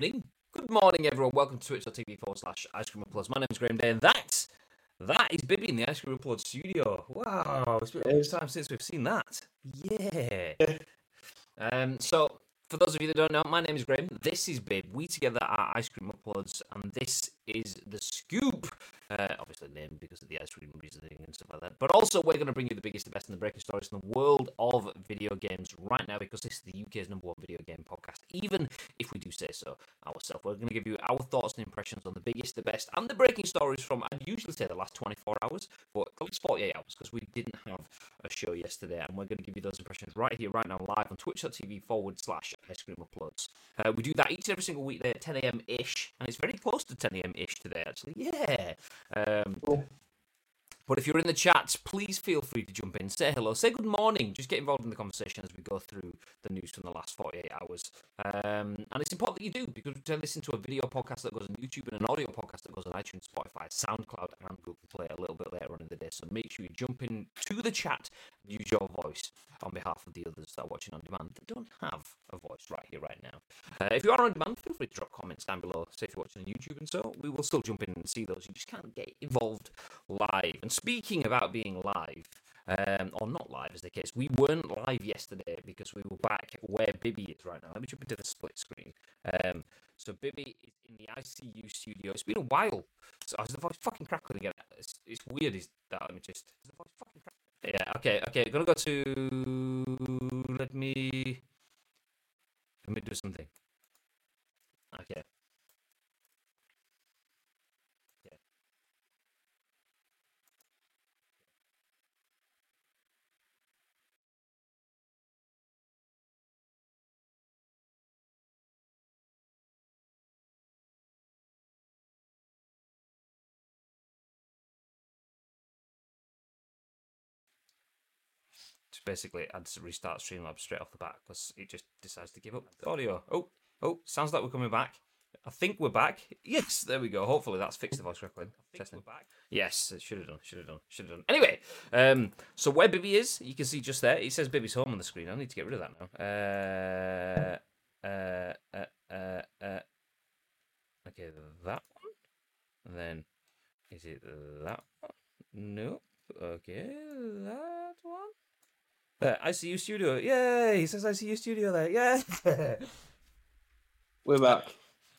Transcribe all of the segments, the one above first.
Good morning, everyone. Welcome to Twitch.tv/Ice Cream Uploads. My name is Graham Day, and that is Bibby in the Ice Cream Uploads studio. Wow, it's been a long time since we've seen that. Yeah. So, for those of you that don't know, my name is Graham. This is Bib. We together are Ice Cream Uploads, and this is The Scoop. Obviously named because of the ice cream reasoning and stuff like that. But also, we're going to bring you the biggest, the best, and the breaking stories in the world of video games right now, because this is the UK's #1 video game podcast, even if we do say so ourselves. We're going to give you our thoughts and impressions on the biggest, the best, and the breaking stories from, I'd usually say, the last 24 hours, but at least 48 hours, because we didn't have a show yesterday, and we're going to give you those impressions right here, right now, live on Twitch.tv/Ice Cream Uploads. We do that each and every single weekday at 10 a.m ish, and it's very close to 10 a.m ish today, actually. Cool. But if you're in the chat, please feel free to jump in, say hello, say good morning, just get involved in the conversation as we go through the news from the last 48 hours. And it's important that you do, because we turn this into a video podcast that goes on YouTube and an audio podcast that goes on iTunes, Spotify, SoundCloud, and Google Play a little bit later on in the day. So make sure you jump in to the chat and use your voice on behalf of the others that are watching on demand that don't have a voice right here, right now. If you are on demand, feel free to drop comments down below, say if you're watching on YouTube, and so we will still jump in and see those. You just can't get involved live. And speaking about being live, or not live as the case, we weren't live yesterday because we were back where Bibby is right now. Let me jump into the split screen. So Bibby is in the ICU studio. It's been a while. So is the voice fucking crackling again? It's weird, is that? Let me just... Is the voice fucking crackling? Yeah, okay. Gonna go to... Let me do something. Okay. Basically, I'd restart Streamlabs straight off the bat because it just decides to give up the audio. Oh, sounds like we're coming back. I think we're back. Yes, there we go. Hopefully that's fixed the voice crackling. Testing. We're back. Yes, it should have done. Anyway, so where Bibby is, you can see just there. It says Bibby's home on the screen. I need to get rid of that now. Okay, that one. And then, is it that one? No. Okay, that one. ICU studio, yay! He says ICU studio there, yeah. We're back.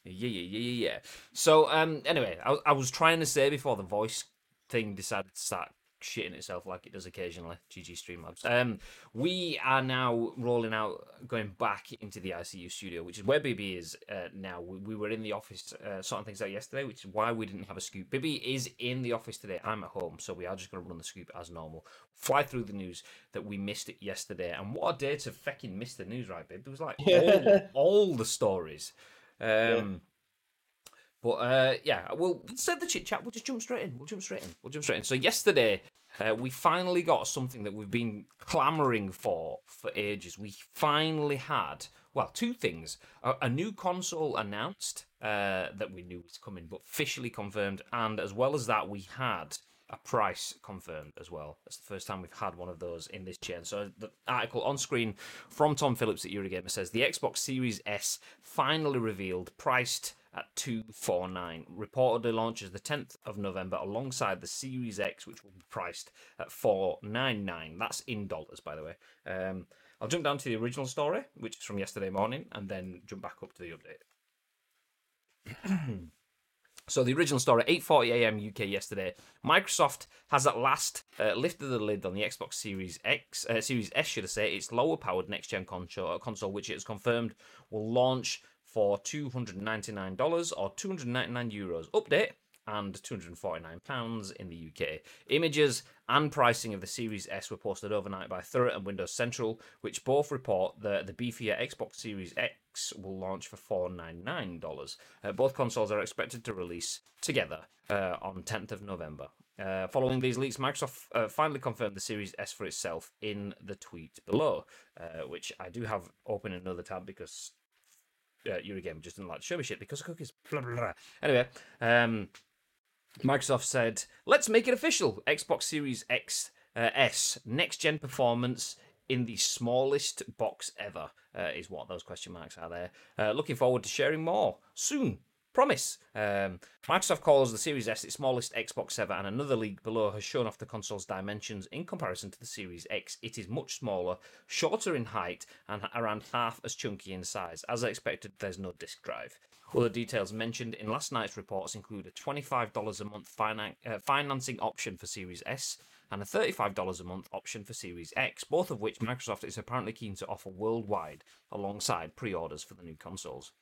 Yeah. So, anyway, I was trying to say before the voice thing decided to start shitting itself like it does occasionally. GG Streamlabs. We are now rolling out, going back into the ICU studio, which is where Bibby is now. We were in the office sorting things out yesterday, which is why we didn't have a scoop. Bibby is in the office today. I'm at home, so we are just going to run the scoop as normal. Fly through the news that we missed it yesterday, and what a day to fecking miss the news, right, Bib? There was like all the stories. But yeah, we'll instead of the chit chat, we'll just jump straight in. So yesterday, we finally got something that we've been clamouring for ages. We finally had, well, two things: a new console announced that we knew was coming, but officially confirmed, and as well as that, we had a price confirmed as well. That's the first time we've had one of those in this chain. So the article on screen from Tom Phillips at Eurogamer says the Xbox Series S finally revealed, priced at $249, reportedly launches the 10th of November alongside the Series X, which will be priced at $499. That's in dollars, by the way. I'll jump down to the original story, which is from yesterday morning, and then jump back up to the update. So the original story, 8:40 a.m. UK yesterday. Microsoft has at last lifted the lid on the Xbox Series X, Series S, should I say, its lower-powered next-gen console, which it has confirmed will launch for $299 or €299 update and £249 in the UK. Images and pricing of the Series S were posted overnight by Thurrock and Windows Central, which both report that the beefier Xbox Series X will launch for $499. Both consoles are expected to release together on 10th of November. Following these leaks, Microsoft finally confirmed the Series S for itself in the tweet below, which I do have open in another tab because... Eurogamer just didn't like to show me shit because of cookies. Blah, blah, blah. Anyway, Microsoft said, let's make it official. Xbox Series X S next-gen performance in the smallest box ever, is what those question marks are there. Looking forward to sharing more soon. Promise. Microsoft calls the Series S its smallest Xbox ever, and another league below has shown off the console's dimensions in comparison to the Series X. It is much smaller, shorter in height, and around half as chunky in size. As I expected, there's no disc drive. Other details mentioned in last night's reports include a $25 a month financing option for Series S and a $35 a month option for Series X, both of which Microsoft is apparently keen to offer worldwide alongside pre-orders for the new consoles.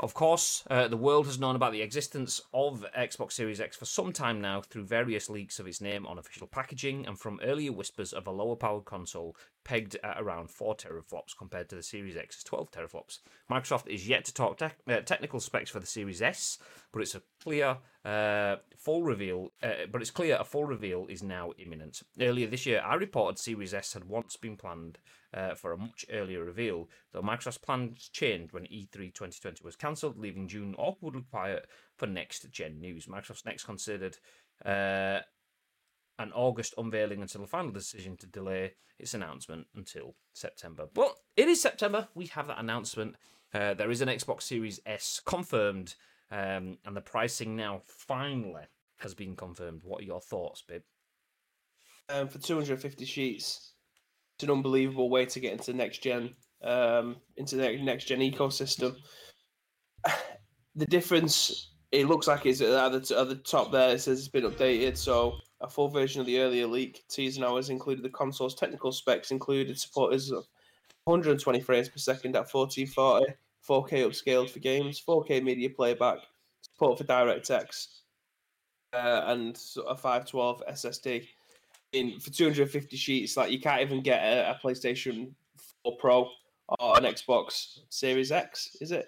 Of course, the world has known about the existence of Xbox Series X for some time now through various leaks of its name on official packaging and from earlier whispers of a lower-powered console pegged at around 4 teraflops compared to the Series X's 12 teraflops. Microsoft is yet to talk technical specs for the Series S, but it's clear a full reveal is now imminent. Earlier this year, I reported Series S had once been planned for a much earlier reveal, though Microsoft's plans changed when E3 2020 was cancelled, leaving June awkwardly quiet for next-gen news. Microsoft's next considered an August unveiling until a final decision to delay its announcement until September. But it is September. We have that announcement. There is an Xbox Series S confirmed, and the pricing now finally has been confirmed. What are your thoughts, Bib? For 250 sheets, it's an unbelievable way to get into the next gen ecosystem. The difference, it looks like, is at the top there. It says it's been updated, so a full version of the earlier leak teaser now has included the console's technical specs, included support is 120 frames per second at 1440, 4K upscaled for games, 4K media playback, support for DirectX, and a 512 SSD. For 250 sheets, like, you can't even get a PlayStation 4 Pro or an Xbox Series X, is it?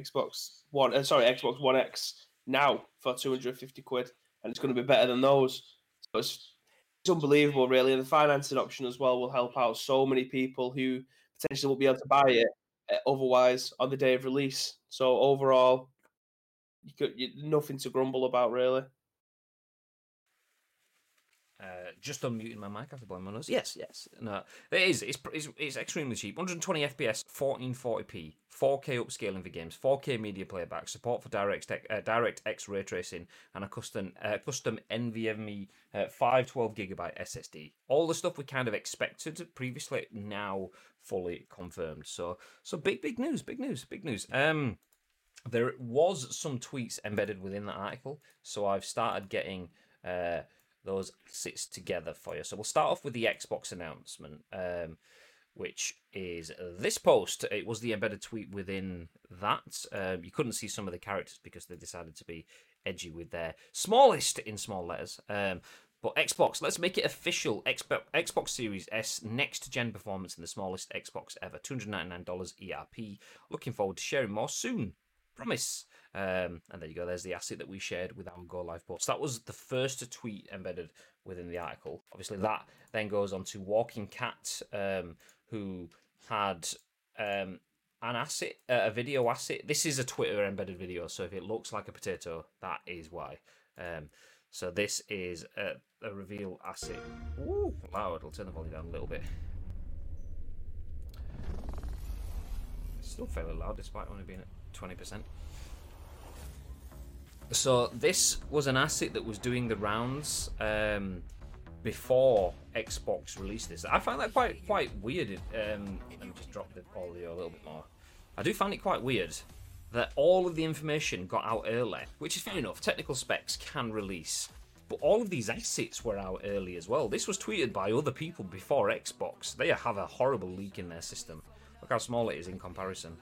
Xbox One X now for 250 quid, and it's going to be better than those. So it's unbelievable, really. And the financing option as well will help out so many people who potentially won't be able to buy it otherwise on the day of release. So overall, nothing to grumble about, really. Just unmuting my mic after blowing my nose. Yes. No, it is. It's extremely cheap. 120 FPS, 1440p, 4K upscaling for games, 4K media playback, support for DirectX ray tracing, and a custom NVMe 512GB SSD. All the stuff we kind of expected previously, now fully confirmed. So big news. There was some tweets embedded within that article, so I've started getting those sits together for you. So we'll start off with the Xbox announcement, which is this post. It was the embedded tweet within that. You couldn't see some of the characters because they decided to be edgy with their smallest in small letters. But Xbox, let's make it official. Xbox Series S next-gen performance in the smallest Xbox ever. $299 ERP. Looking forward to sharing more soon. Promise. And there you go. There's the asset that we shared with our Go Live post. That was the first tweet embedded within the article. Obviously, that then goes on to Walking Cat, who had an asset, a video asset. This is a Twitter embedded video, so if it looks like a potato, that is why. So this is a reveal asset. Ooh, loud. I'll turn the volume down a little bit. It's still fairly loud, despite only being at 20%. So this was an asset that was doing the rounds before Xbox released this. I find that quite weird. Let me just drop the audio a little bit more. I do find it quite weird that all of the information got out early, which is fair enough. Technical specs can release, but all of these assets were out early as well. This was tweeted by other people before Xbox. They have a horrible leak in their system. Look how small it is in comparison.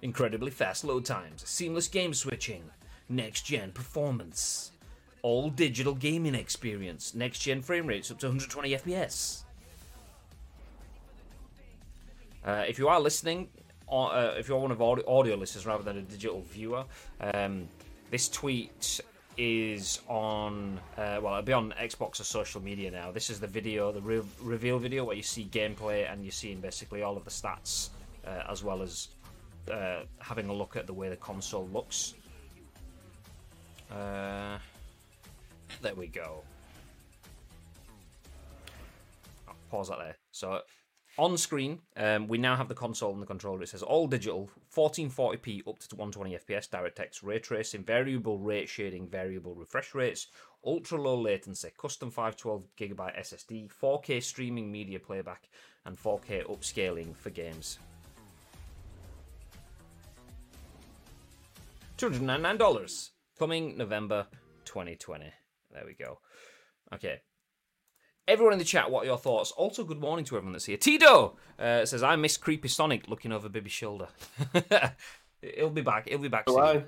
Incredibly fast load times, seamless game switching, next-gen performance, all-digital gaming experience, next-gen frame rates up to 120 FPS. If you are listening, or if you're one of audio listeners rather than a digital viewer, this tweet is on, it'll be on Xbox or social media now. This is the video, the reveal video, where you see gameplay and you're seeing basically all of the stats, as well as having a look at the way the console looks. There we go. I'll pause that there. So on screen, we now have the console and the controller. It says all digital, 1440p up to 120fps, DirectX, ray tracing, variable rate shading, variable refresh rates, ultra low latency, custom 512GB SSD, 4K streaming media playback, and 4K upscaling for games. $299 coming November 2020. There we go. Okay. Everyone in the chat, what are your thoughts? Also, good morning to everyone that's here. Tito says, I miss Creepy Sonic looking over Bibby's shoulder. He'll be back. He'll be back soon.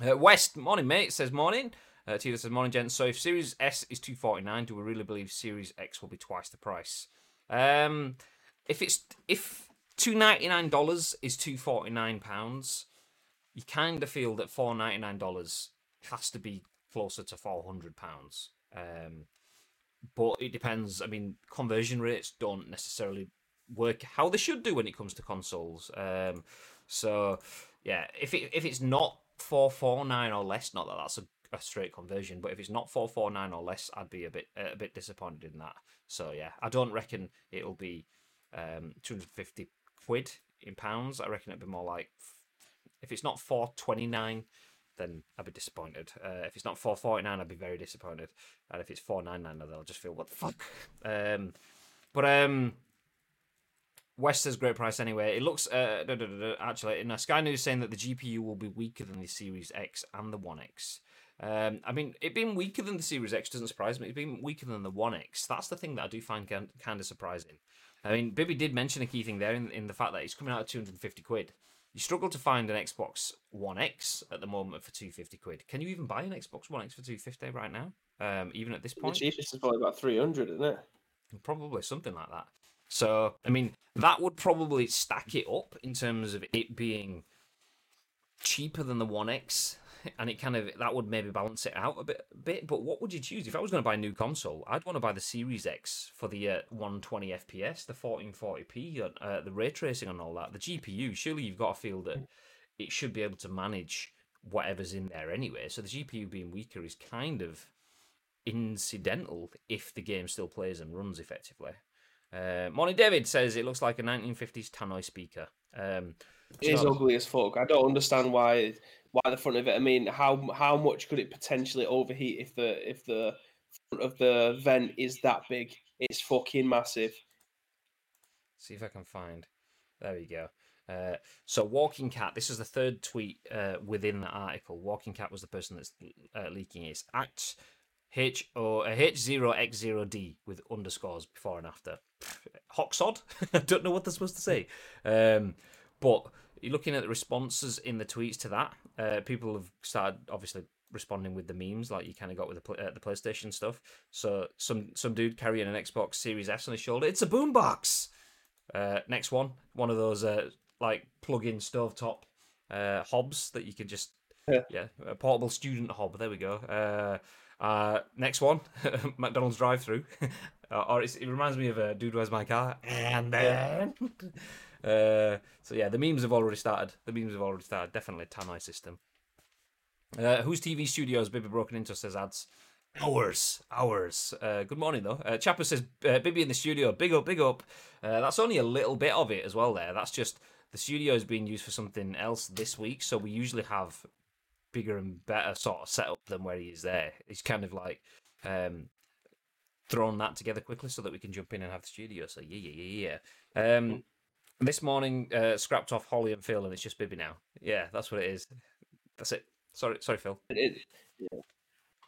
Hello. West, morning, mate. Says, morning. Tito says, morning, gents. So if Series S is $249, do we really believe Series X will be twice the price? If $299 is £249, you kind of feel that $499 has to be closer to £400. But it depends. I mean, conversion rates don't necessarily work how they should do when it comes to consoles. So, yeah, if it's not 449 or less, not that that's a straight conversion, but if it's not 449 or less, I'd be a bit disappointed in that. So yeah, I don't reckon it'll be £250 in pounds. I reckon it'd be more like, if it's not 429. Then I'd be disappointed. If it's not 449, I'd be very disappointed. And if it's 499, I'll just feel, what the fuck? But West says great price anyway. It looks, actually, in Sky News saying that the GPU will be weaker than the Series X and the One X. I mean, it being weaker than the Series X doesn't surprise me. It's been weaker than the One X. That's the thing that I do find kind of surprising. I mean, Bibby did mention a key thing there in the fact that it's coming out at £250. You struggle to find an Xbox One X at the moment for £250. Can you even buy an Xbox One X for £250 right now? Even at this point, the cheapest is probably about $300, isn't it? Probably something like that. So, I mean, that would probably stack it up in terms of it being cheaper than the One X, and it kind of that would maybe balance it out a bit. But what would you choose? If I was going to buy a new console, I'd want to buy the Series X for the 120 FPS, the 1440p, the ray tracing and all that. The GPU, surely you've got to feel that it should be able to manage whatever's in there anyway. So the GPU being weaker is kind of incidental if the game still plays and runs effectively. Morning David says it looks like a 1950s tannoy speaker. It is ugly as fuck. I don't understand why the front of it. I mean, how much could it potentially overheat if the front of the vent is that big? It's fucking massive. See if I can find. There we go. So Walking Cat, this is the third tweet within the article. Walking Cat was the person that's leaking it. It's at H0X0D with underscores before and after. Hoxod? I don't know what they're supposed to say. But you're looking at the responses in the tweets to that. People have started obviously responding with the memes, like you kind of got with the PlayStation stuff. So some dude carrying an Xbox Series S on his shoulder. It's a boombox. Next one of those like plug-in stovetop hobs that you can just a portable student hob. There we go. Next one, McDonald's drive-through, or it reminds me of a dude where's my car, and then. So yeah, the memes have already started. Definitely Tannoy system. Whose TV studios Bibby broken into, says ads. Hours. Good morning though. Chapa says Bibby in the studio. Big up. That's only a little bit of it as well. There, that's just the studio is being used for something else this week. So we usually have bigger and better sort of setup than where he is there. He's kind of like thrown that together quickly so that we can jump in and have the studio. So yeah. This morning, scrapped off Holly and Phil, and it's just Bibby now. Yeah, that's what it is. That's it. Sorry, Phil.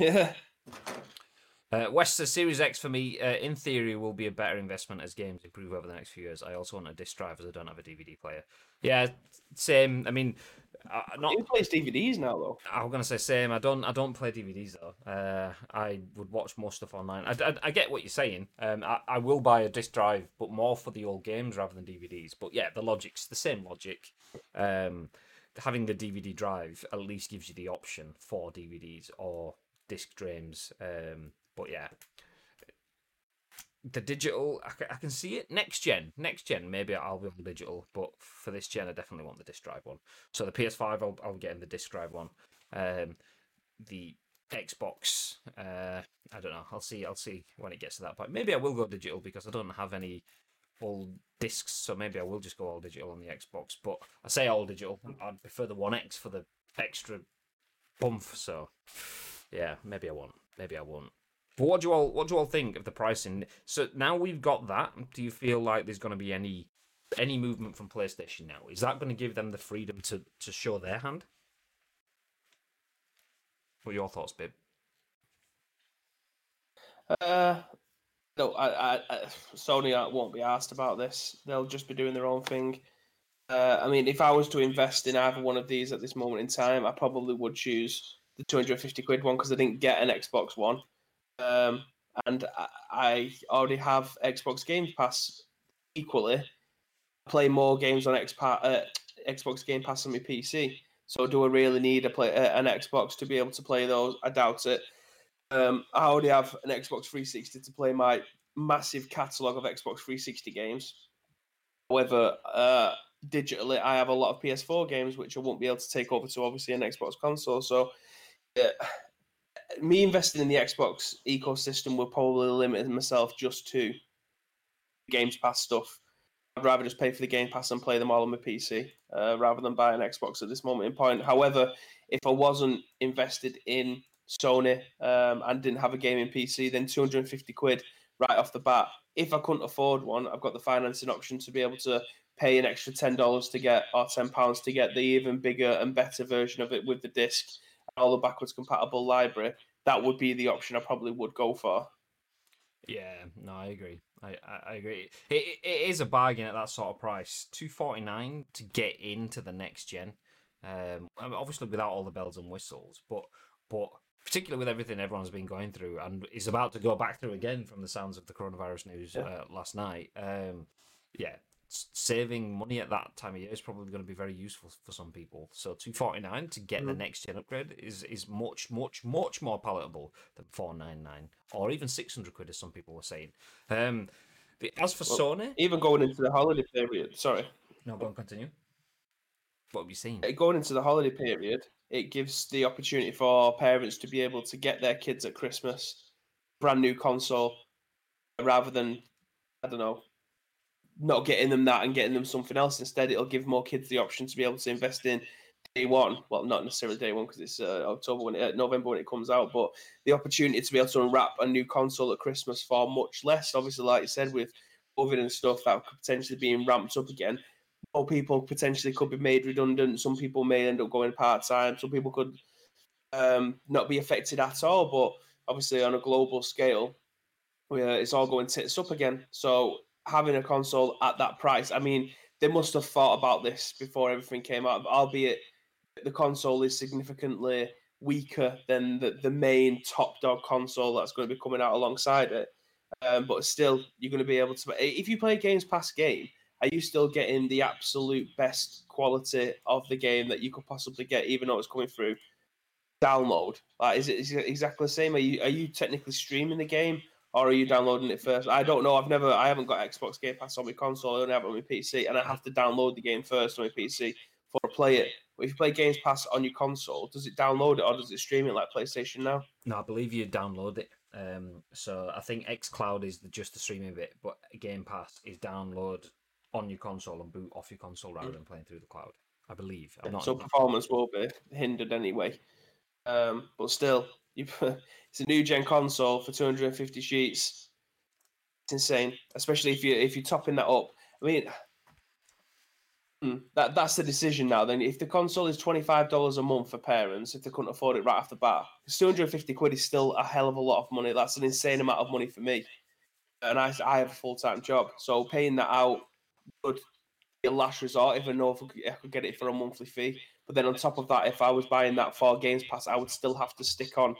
Yeah. West says Series X for me, in theory, will be a better investment as games improve over the next few years. I also want a disc drive as I don't have a DVD player. Yeah, same. I mean, who plays DVDs now though? I'm gonna say same. I don't play DVDs though. I would watch more stuff online. I get what you're saying. I will buy a disc drive, but more for the old games rather than DVDs. But yeah, the same logic. Having the DVD drive at least gives you the option for DVDs or disc drives. But yeah, the digital, I can see it. Next gen, maybe I'll be on digital, but for this gen, I definitely want the disc drive one. So the PS5, I'll get in the disc drive one. The Xbox. I don't know. I'll see when it gets to that point. Maybe I will go digital because I don't have any all discs, so maybe I will just go all digital on the Xbox. But I say all digital. I'd prefer the One X for the extra bump. So yeah, maybe I won't. But what do you all think of the pricing? So now we've got that. Do you feel like there's going to be any movement from PlayStation now? Is that going to give them the freedom to show their hand? What are your thoughts, Bib? No, Sony won't be asked about this. They'll just be doing their own thing. I mean, if I was to invest in either one of these at this moment in time, I probably would choose the £250 one because I didn't get an Xbox One. And I already have Xbox Game Pass equally. I play more games on Xbox Game Pass on my PC. So do I really need an Xbox to be able to play those? I doubt it. I already have an Xbox 360 to play my massive catalogue of Xbox 360 games. However, digitally, I have a lot of PS4 games, which I won't be able to take over to, obviously, an Xbox console. So, me investing in the Xbox ecosystem will probably limit myself just to Games Pass stuff. I'd rather just pay for the Game Pass and play them all on my PC rather than buy an Xbox at this moment in point. However, if I wasn't invested in Sony and didn't have a gaming PC, then £250 right off the bat. If I couldn't afford one, I've got the financing option to be able to pay an extra $10 to get, or £10 to get the even bigger and better version of it with the disc and all the backwards compatible library. That would be the option I probably would go for. Yeah, no, I agree. I agree. It is a bargain at that sort of price, $249 to get into the next gen. Obviously without all the bells and whistles, but particularly with everything everyone's been going through and is about to go back through again from the sounds of the coronavirus news last night. Saving money at that time of year is probably going to be very useful for some people. So $249 to get the next gen upgrade is much more palatable than $499 or even £600 as some people were saying. As for Sony, even going into the holiday period, sorry, no, go on, continue. What have you seen? Going into the holiday period, it gives the opportunity for parents to be able to get their kids at Christmas brand new console rather than not getting them that and getting them something else. Instead, it'll give more kids the option to be able to invest in day one. Well, not necessarily day one because it's November when it comes out, but the opportunity to be able to unwrap a new console at Christmas for much less. Obviously, like you said, with COVID and stuff, that could potentially being ramped up again. More people potentially could be made redundant. Some people may end up going part-time. Some people could not be affected at all, but obviously on a global scale, it's all going tits up again. So having a console at that price, I mean, they must have thought about this before everything came out, albeit the console is significantly weaker than the main top dog console that's going to be coming out alongside it. But still, you're going to be able to... If you play Games Pass game, are you still getting the absolute best quality of the game that you could possibly get, even though it's coming through download? Like, is it exactly the same? Are you technically streaming the game, or are you downloading it first? I don't know. I haven't got Xbox Game Pass on my console. I only have it on my PC, and I have to download the game first on my PC before I play it. But if you play Games Pass on your console, does it download it, or does it stream it like PlayStation now? No, I believe you download it. So I think xCloud is just the streaming bit, but Game Pass is download on your console and boot off your console rather than playing through the cloud, I believe. So performance will be hindered anyway. But still... It's a new gen console for 250 sheets. It's insane, especially if you're topping that up. I mean, that's the decision now. Then, if the console is $25 a month for parents, if they couldn't afford it right off the bat, £250 is still a hell of a lot of money. That's an insane amount of money for me, and I have a full time job, so paying that out would be a last resort. Even though I could get it for a monthly fee. But then on top of that, if I was buying that for Games Pass, I would still have to stick on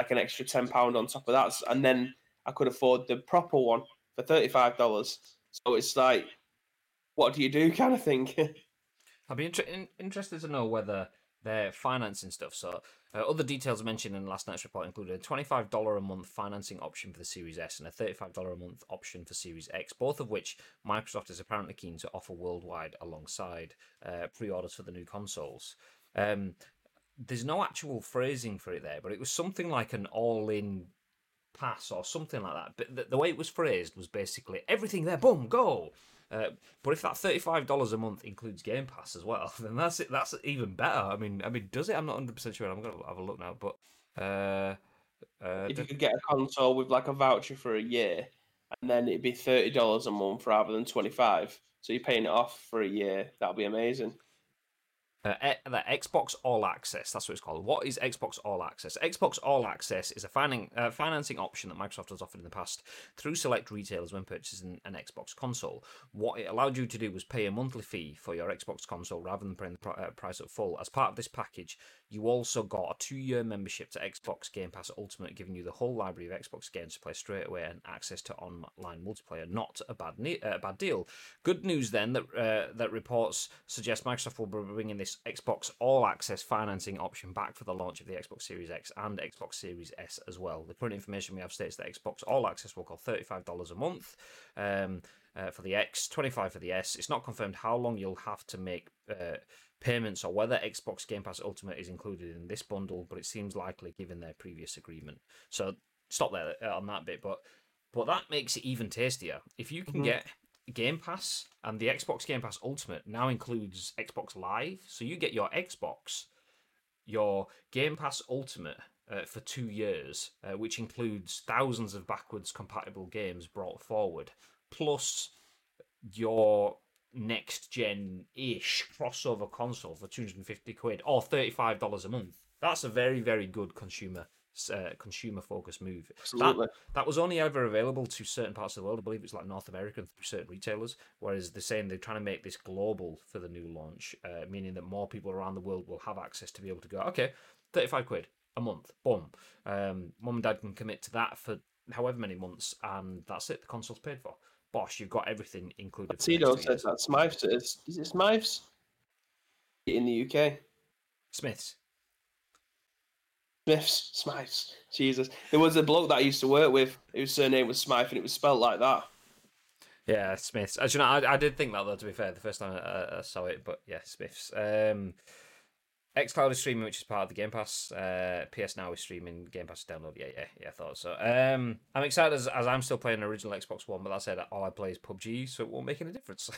like an extra £10 on top of that. And then I could afford the proper one for $35. So it's like, what do you do kind of thing? I'd be interested to know whether they're financing stuff. So other details mentioned in last night's report included a $25 a month financing option for the Series S and a $35 a month option for Series X, both of which Microsoft is apparently keen to offer worldwide alongside pre-orders for the new consoles. there's no actual phrasing for it there, but it was something like an all-in pass or something like that. But the way it was phrased was basically everything there, boom, go. But if that $35 a month includes Game Pass as well, then that's it. That's even better. I mean, does it? I'm not 100% sure. I'm gonna have a look now. But if you could get a console with like a voucher for a year, and then it'd be $30 a month rather than $25, so you're paying it off for a year. That'll be amazing. The Xbox All Access, that's what it's called. What is Xbox All Access? Xbox All Access is a financing option that Microsoft has offered in the past through select retailers when purchasing an Xbox console. What it allowed you to do was pay a monthly fee for your Xbox console rather than paying the price at full. As part of this package, you also got a 2-year membership to Xbox Game Pass Ultimate, giving you the whole library of Xbox games to play straight away and access to online multiplayer. Not a bad deal. Good news then that reports suggest Microsoft will be bringing this Xbox All Access financing option back for the launch of the Xbox Series X and Xbox Series S as well. The current information we have states that Xbox All Access will cost $35 a month. For the X, $25 for the S. It's not confirmed how long you'll have to make payments or whether Xbox Game Pass Ultimate is included in this bundle, but it seems likely given their previous agreement. So stop there on that bit, but that makes it even tastier. If you can get Game Pass, and the Xbox Game Pass Ultimate now includes Xbox Live, so you get your Xbox, your Game Pass Ultimate for 2 years, which includes thousands of backwards compatible games brought forward, plus your next-gen-ish crossover console for £250 or $35 a month. That's a very, very good consumer-focused move. Absolutely. That was only ever available to certain parts of the world. I believe it's like North America and through certain retailers, whereas they're saying they're trying to make this global for the new launch, meaning that more people around the world will have access to be able to go, okay, £35 a month, boom. Mum and Dad can commit to that for however many months, and that's it. The console's paid for. Bosh, you've got everything included. Tito says that. Smythe says, is it Smythe's in the UK? Smythe's. Jesus. There was a bloke that I used to work with whose surname was Smythe, and it was spelled like that. Yeah, Smythe's. Actually, no, I did think that, though, to be fair, the first time I saw it, but yeah, Smythe's. xCloud is streaming, which is part of the Game Pass. PS Now is streaming. Game Pass is download. Yeah, I thought so. I'm excited as I'm still playing the original Xbox One, but that said, all I play is PUBG, so it won't make any difference.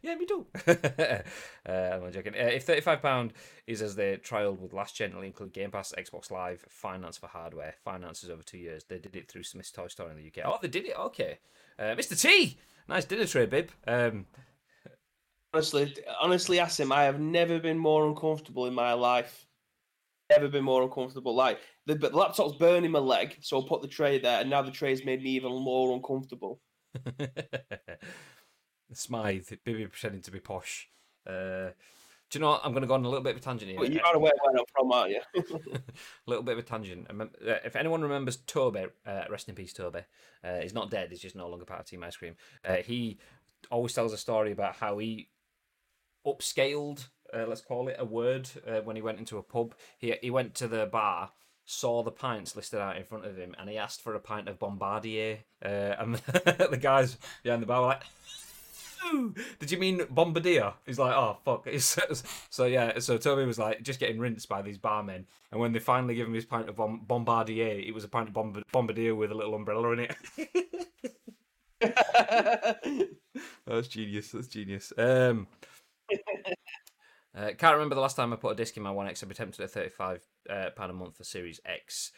Yeah, me too. I'm not joking. If £35 is as they trialled with last gen, it'll include Game Pass, Xbox Live, finance for hardware. Finance is over 2 years. They did it through Smith's Toy Store in the UK. Oh, they did it? Okay. Mr. T! Nice dinner tray, babe. Honestly, Asim, I have never been more uncomfortable in my life. Never been more uncomfortable. Like, the laptop's burning my leg, so I put the tray there, and now the tray's made me even more uncomfortable. Smythe, Bibby pretending to be posh. Do you know what? I'm going to go on a little bit of a tangent here. Well, you are aware where I'm from, aren't you? A little bit of a tangent. If anyone remembers Toby, rest in peace, Toby. He's not dead. He's just no longer part of Team Ice Cream. He always tells a story about how he upscaled, let's call it a word, when he went into a pub. He went to the bar, saw the pints listed out in front of him, and he asked for a pint of Bombardier, and the guys behind the bar were like, "Ooh, did you mean Bombardier?" He's like, "Oh, fuck." So Toby was like just getting rinsed by these barmen, and when they finally gave him his pint of Bombardier, it was a pint of Bombardier with a little umbrella in it. That's genius. Can't remember the last time I put a disc in my One X. I've attempted at £35 a month for Series X.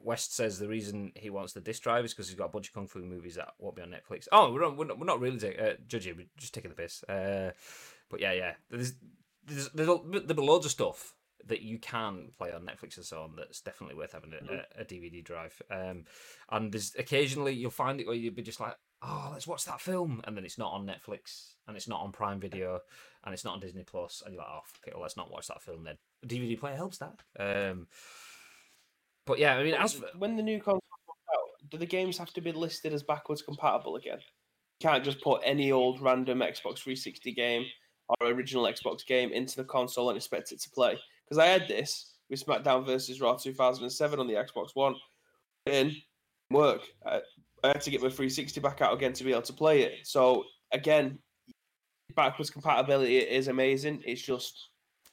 West says the reason he wants the disc drive is because he's got a bunch of kung fu movies that won't be on Netflix. Oh, we're not really judging. We're just taking the piss. But yeah. There's loads of stuff that you can play on Netflix and so on that's definitely worth having a DVD drive. And there's occasionally you'll find it where you'd be just like, oh, let's watch that film, and then it's not on Netflix, and it's not on Prime Video, and it's not on Disney Plus, and you're like, oh, fuck it, well, let's not watch that film then. A DVD player helps that. But yeah, I mean, when the new console comes out, do the games have to be listed as backwards compatible again? You can't just put any old random Xbox 360 game or original Xbox game into the console and expect it to play. Because I had this with SmackDown vs. Raw 2007 on the Xbox One, and it didn't work. I had to get my 360 back out again to be able to play it. So, again, backwards compatibility is amazing. It's just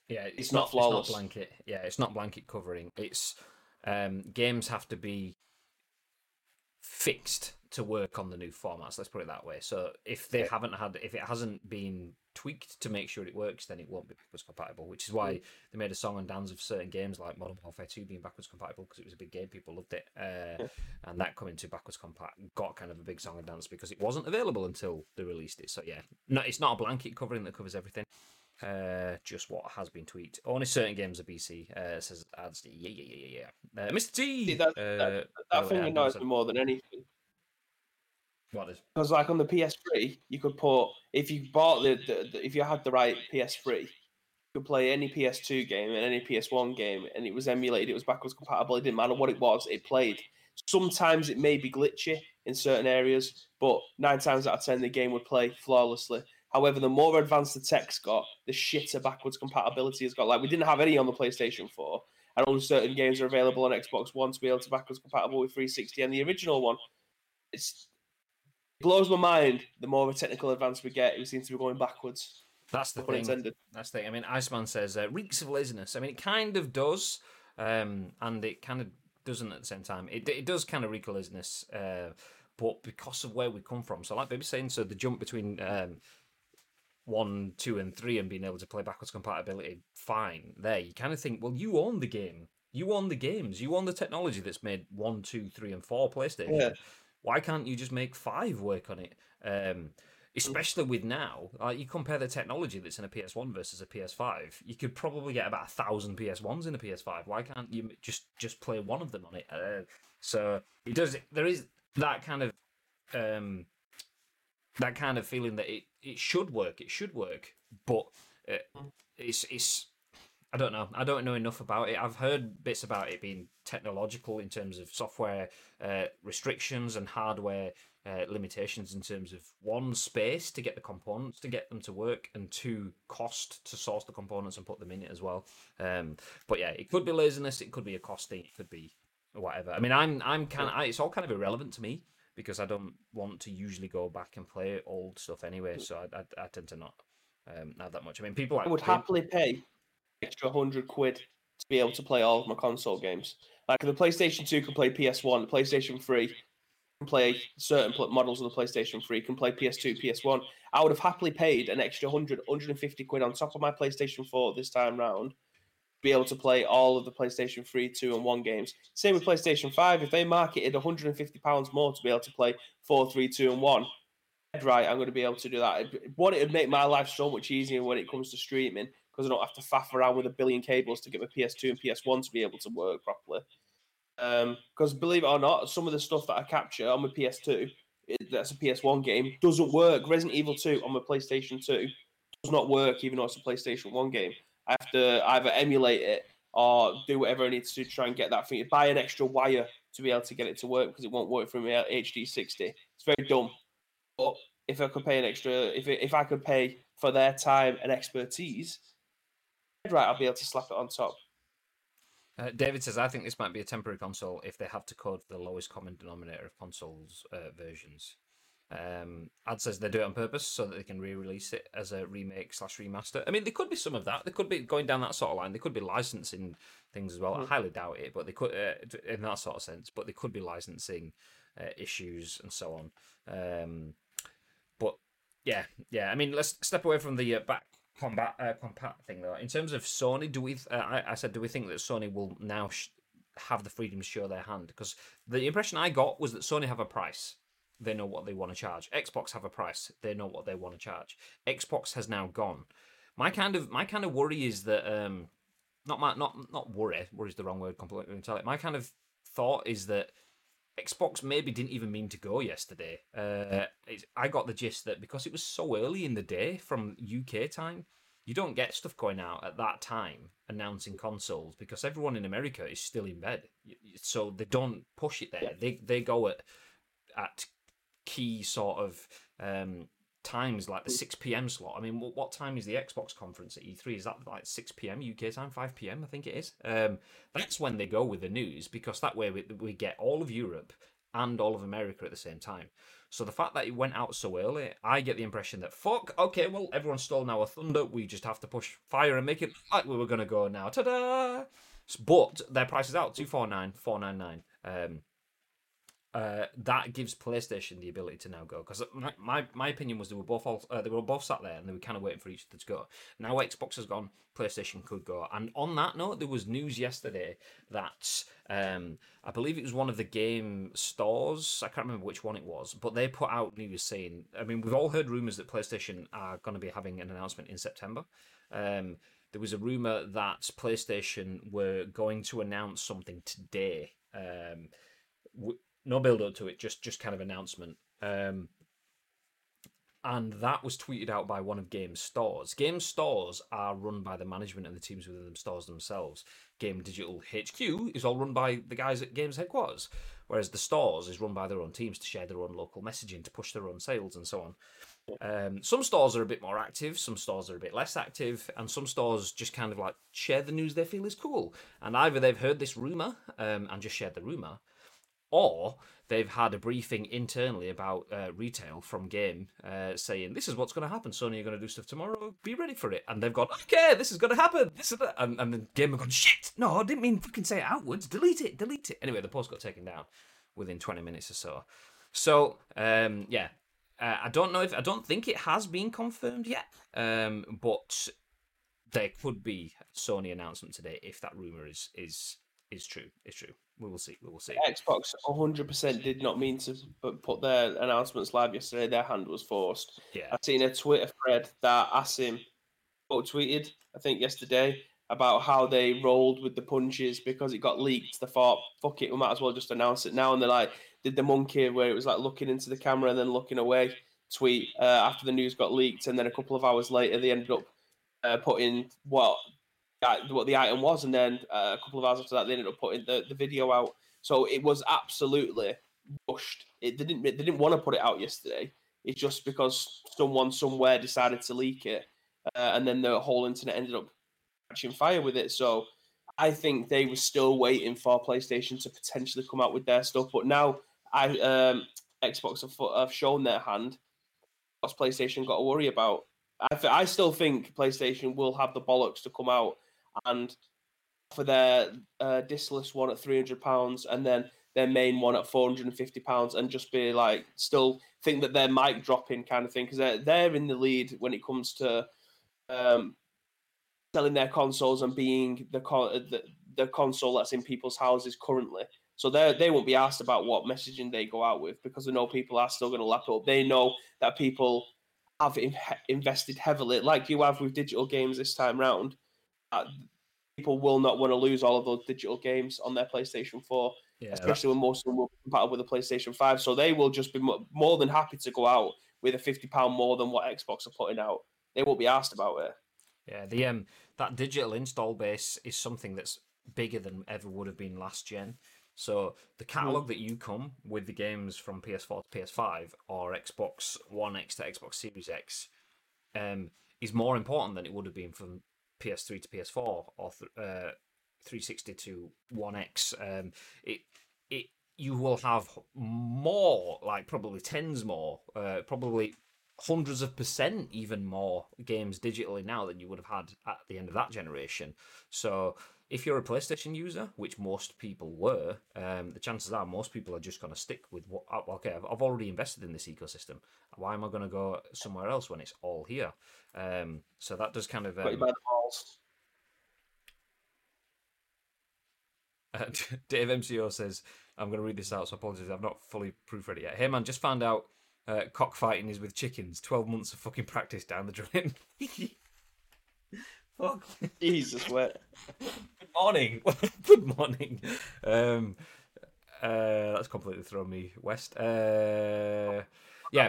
Yeah, it's not flawless. It's not blanket. Yeah, it's not blanket covering. It's games have to be fixed to work on the new formats. Let's put it that way. So if they haven't had, if it hasn't been tweaked to make sure it works, then it won't be backwards compatible. Which is why they made a song and dance of certain games like Modern Warfare 2 being backwards compatible because it was a big game, people loved it, and that coming to backwards compat got kind of a big song and dance because it wasn't available until they released it. So yeah, no, it's not a blanket covering that covers everything. Just what has been tweaked. Only certain games are BC. Says adds. Yeah. Mr. T. See, that thing annoys me more than anything. What is? Because like on the PS3, you could put if you bought the if you had the right PS3, you could play any PS2 game and any PS1 game, and it was emulated. It was backwards compatible. It didn't matter what it was. It played. Sometimes it may be glitchy in certain areas, but 9 times out of 10, the game would play flawlessly. However, the more advanced the tech's got, the shitter backwards compatibility has got. Like, we didn't have any on the PlayStation 4, and only certain games are available on Xbox One to be able to backwards compatible with 360 and the original one. It blows my mind. The more of a technical advance we get, we seem to be going backwards. That's the thing. That's the thing. I mean, Iceman says, reeks of laziness. I mean, it kind of does, and it kind of doesn't at the same time. It does kind of reek of laziness, but because of where we come from. So like Bibby's saying, so the jump between... 1, 2, and 3, and being able to play backwards compatibility, fine. There, you kind of think, well, you own the game. You own the games. You own the technology that's made 1, 2, 3, and 4 PlayStation. Yeah. Why can't you just make 5 work on it? Especially with now, like you compare the technology that's in a PS1 versus a PS5, you could probably get about 1,000 PS1s in a PS5. Why can't you just play one of them on it? So it does. There is that kind of feeling that it should work, but it's I don't know enough about it. I've heard bits about it being technological in terms of software restrictions and hardware limitations in terms of 1, space to get the components to get them to work, and 2, cost to source the components and put them in it as well. But yeah, it could be laziness, it could be a cost thing, it could be whatever. I mean, it's all kind of irrelevant to me, because I don't want to usually go back and play old stuff anyway, so I tend to not have that much. I mean, people like I would happily pay extra £100 to be able to play all of my console games. Like the PlayStation 2 can play PS1, the PlayStation 3 can play certain models of the PlayStation 3, can play PS2, PS1. I would have happily paid an extra £150 on top of my PlayStation 4 this time round, be able to play all of the PlayStation 3, 2, and 1 games. Same with PlayStation 5. If they marketed £150 more to be able to play 4, 3, 2, and 1, right, I'm going to be able to do that. It would make my life so much easier when it comes to streaming, because I don't have to faff around with a billion cables to get my PS2 and PS1 to be able to work properly. Because believe it or not, some of the stuff that I capture on my PS2, that's a PS1 game, doesn't work. Resident Evil 2 on my PlayStation 2 does not work, even though it's a PlayStation 1 game. I have to either emulate it or do whatever I need to try and get that thing. Buy an extra wire to be able to get it to work because it won't work for me at HD60. It's very dumb. But if I could pay an extra, if I could pay for their time and expertise, right, I'll be able to slap it on top. David says, I think this might be a temporary console if they have to code for the lowest common denominator of consoles versions. Ad says they do it on purpose so that they can re-release it as a remake/remaster. I mean, there could be some of that. They could be going down that sort of line. They could be licensing things as well. I highly doubt it, but they could, in that sort of sense. But they could be licensing issues and so on. But yeah. I mean, let's step away from the back combat compat thing though. In terms of Sony, do we think that Sony will now have the freedom to show their hand? Because the impression I got was that Sony have a price. They know what they want to charge. Xbox have a price. They know what they want to charge. Xbox has now gone. My kind of worry is that not worry. Worry is the wrong word completely entirely. My kind of thought is that Xbox maybe didn't even mean to go yesterday. I got the gist that because it was so early in the day from UK time, you don't get stuff going out at that time announcing consoles because everyone in America is still in bed. So they don't push it there. They go at key sort of times like the 6 p.m. slot. I mean, what time is the Xbox conference at E3? Is that like 6 p.m. UK time, 5 p.m. I think it is. That's when they go with the news because that way we get all of Europe and all of America at the same time. So the fact that it went out so early, I get the impression that, fuck, okay, well, everyone stole now our thunder. We just have to push fire and make it like we were going to go now. Ta-da! But their price is out, $249, $499. That gives PlayStation the ability to now go, because my opinion was they were both sat there and they were kind of waiting for each other to go. Now Xbox has gone, PlayStation could go. And on that note, there was news yesterday that I believe it was one of the game stores, I can't remember which one it was, but they put out news saying, I mean, we've all heard rumors that PlayStation are going to be having an announcement in September. There was a rumor that PlayStation were going to announce something today. No build up to it, just kind of announcement. And that was tweeted out by one of Game Stores. Game Stores are run by the management and the teams within the stores themselves. Game Digital HQ is all run by the guys at Games Headquarters, whereas the stores is run by their own teams to share their own local messaging, to push their own sales and so on. Some stores are a bit more active, some stores are a bit less active, and some stores just kind of like share the news they feel is cool. And either they've heard this rumour and just shared the rumour, or they've had a briefing internally about retail from Game saying, this is what's going to happen. Sony are going to do stuff tomorrow. Be ready for it. And they've gone, okay, this is going to happen. This is that. And then Game have gone, shit, no, I didn't mean fucking say it outwards. Delete it. Anyway, the post got taken down within 20 minutes or so. So, yeah, I don't think it has been confirmed yet, but there could be a Sony announcement today if that rumour is true. It's true. We will see. Xbox 100% did not mean to put their announcements live yesterday. Their hand was forced. Yeah. I've seen a Twitter thread that Asim tweeted, I think yesterday, about how they rolled with the punches because it got leaked. They thought, fuck it, we might as well just announce it now. And they like did the monkey where it was like looking into the camera and then looking away tweet after the news got leaked. And then a couple of hours later, they ended up putting what the item was, and then a couple of hours after that they ended up putting the video out. So it was absolutely rushed. They didn't want to put it out yesterday. It's just because someone somewhere decided to leak it, and then the whole internet ended up catching fire with it. So I think they were still waiting for PlayStation to potentially come out with their stuff, but now Xbox have shown their hand. What's PlayStation got to worry about? I still think PlayStation will have the bollocks to come out and for their discless one at £300 and then their main one at £450 and just be like, still think that they're mic dropping kind of thing, because they're in the lead when it comes to selling their consoles and being the console that's in people's houses currently. So they won't be asked about what messaging they go out with, because they know people are still going to lap up. They know that people have invested heavily, like you have with digital games this time round. People will not want to lose all of those digital games on their PlayStation 4, especially when most of them will be compatible with the PlayStation 5. So they will just be more than happy to go out with a £50 more than what Xbox are putting out. They won't be asked about it. Yeah, the that digital install base is something that's bigger than ever would have been last gen. So the catalogue that you come with, the games from PS4 to PS5 or Xbox One X to Xbox Series X, is more important than it would have been from PS3 to PS4 or 360 to One X. You will have more, like probably tens more, probably hundreds of % even more games digitally now than you would have had at the end of that generation. So if you're a PlayStation user, which most people were, the chances are most people are just going to stick with what, okay, I've already invested in this ecosystem. Why am I going to go somewhere else when it's all here? So that does kind of... Got you by the balls. Dave MCO says, I'm going to read this out, so apologies, I've not fully proofread it yet. Hey man, just found out cockfighting is with chickens. 12 months of fucking practice down the drain. Fuck. Jesus, what? Good morning. That's completely thrown me west. Yeah. I'm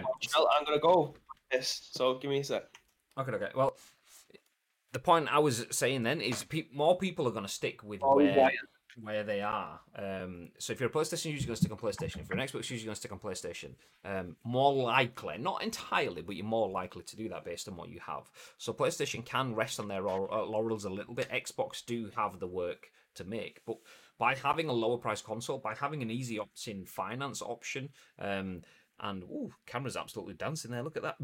going to go with this, so give me a sec. Okay. Well, the point I was saying then is more people are going to stick with where they are. So if you're a PlayStation user, you're going to stick on PlayStation. If you're an Xbox user, you're going to stick on PlayStation. More likely, not entirely, but you're more likely to do that based on what you have. So PlayStation can rest on their laurels a little bit. Xbox do have the work to make, but by having a lower price console, by having an easy opt-in finance option, And ooh, camera's absolutely dancing there. Look at that.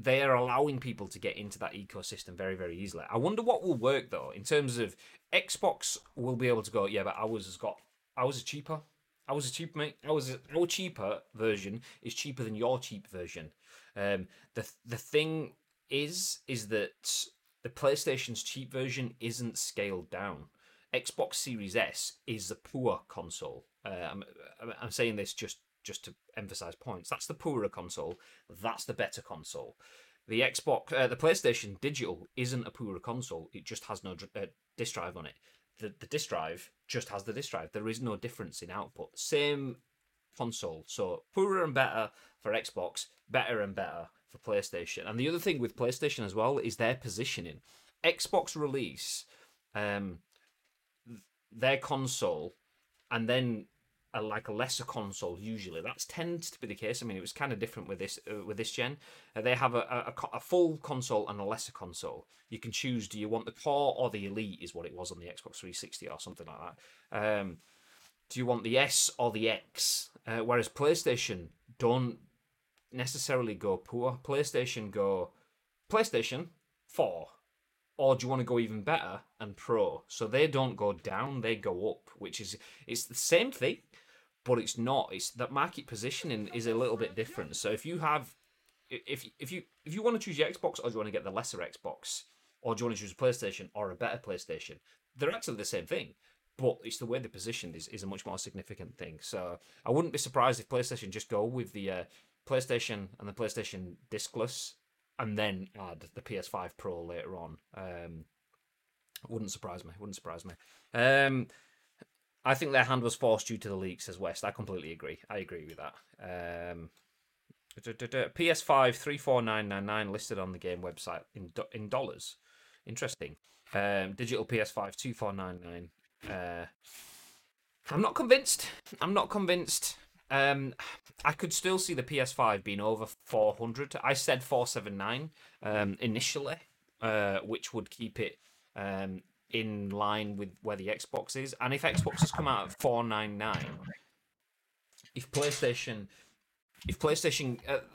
They are allowing people to get into that ecosystem very, very easily. I wonder what will work, though, in terms of Xbox will be able to go, yeah, but ours is cheaper, mate. Our cheaper version is cheaper than your cheap version. The thing is that the PlayStation's cheap version isn't scaled down. Xbox Series S is the poor console. I'm saying this just to emphasize points. That's the poorer console. That's the better console. The Xbox, the PlayStation Digital isn't a poorer console. It just has no disk drive on it. The disk drive just has the disk drive. There is no difference in output. Same console. So poorer and better for Xbox, better and better for PlayStation. And the other thing with PlayStation as well is their positioning. Xbox release their console and then a lesser console usually. That tends to be the case. I mean, it was kind of different with this gen. They have a full console and a lesser console. You can choose, do you want the Core or the Elite is what it was on the Xbox 360 or something like that. Do you want the S or the X? Whereas PlayStation don't necessarily go poor. PlayStation go PlayStation 4. Or do you want to go even better and Pro? So they don't go down, they go up, which is, it's the same thing, but it's not. It's that market positioning is a little bit different. So if you have, if you want to choose your Xbox, or do you want to get the lesser Xbox, or do you want to choose a PlayStation or a better PlayStation, they're actually the same thing. But it's the way they're positioned is a much more significant thing. So I wouldn't be surprised if PlayStation just go with the PlayStation and the PlayStation Discless, and then add the PS5 Pro later on. Wouldn't surprise me. I think their hand was forced due to the leaks, says West. I completely agree. I agree with that. PS5 $349.99 listed on the game website in dollars. Interesting. Digital PS5 $249.99. I'm not convinced. I could still see the PS5 being over 400. I said 479 initially, which would keep it in line with where the Xbox is. And if Xbox has come out at 499, if PlayStation,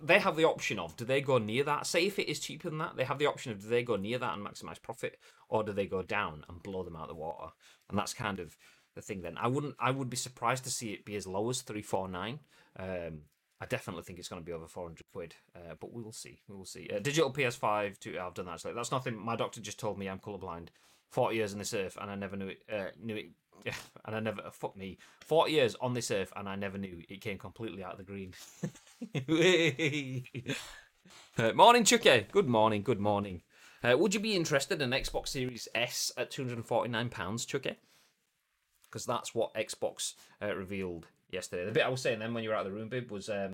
they have the option of, do they go near that? Say if it is cheaper than that, they have the option of, do they go near that and maximize profit, or do they go down and blow them out of the water? And that's kind of the thing then. I would be surprised to see it be as low as 349. I definitely think it's going to be over 400 quid, but we will see. Digital PS5 too. I've done that. So that's nothing. My doctor just told me I'm colorblind. 40 years on this earth and I never knew it. 40 years on this earth and I never knew it came completely out of the green. Morning, Chucky. Good morning. Would you be interested in Xbox Series S at £249, Chucky? Because that's what Xbox revealed yesterday. The bit I was saying then when you were out of the room, Bib, was... oh,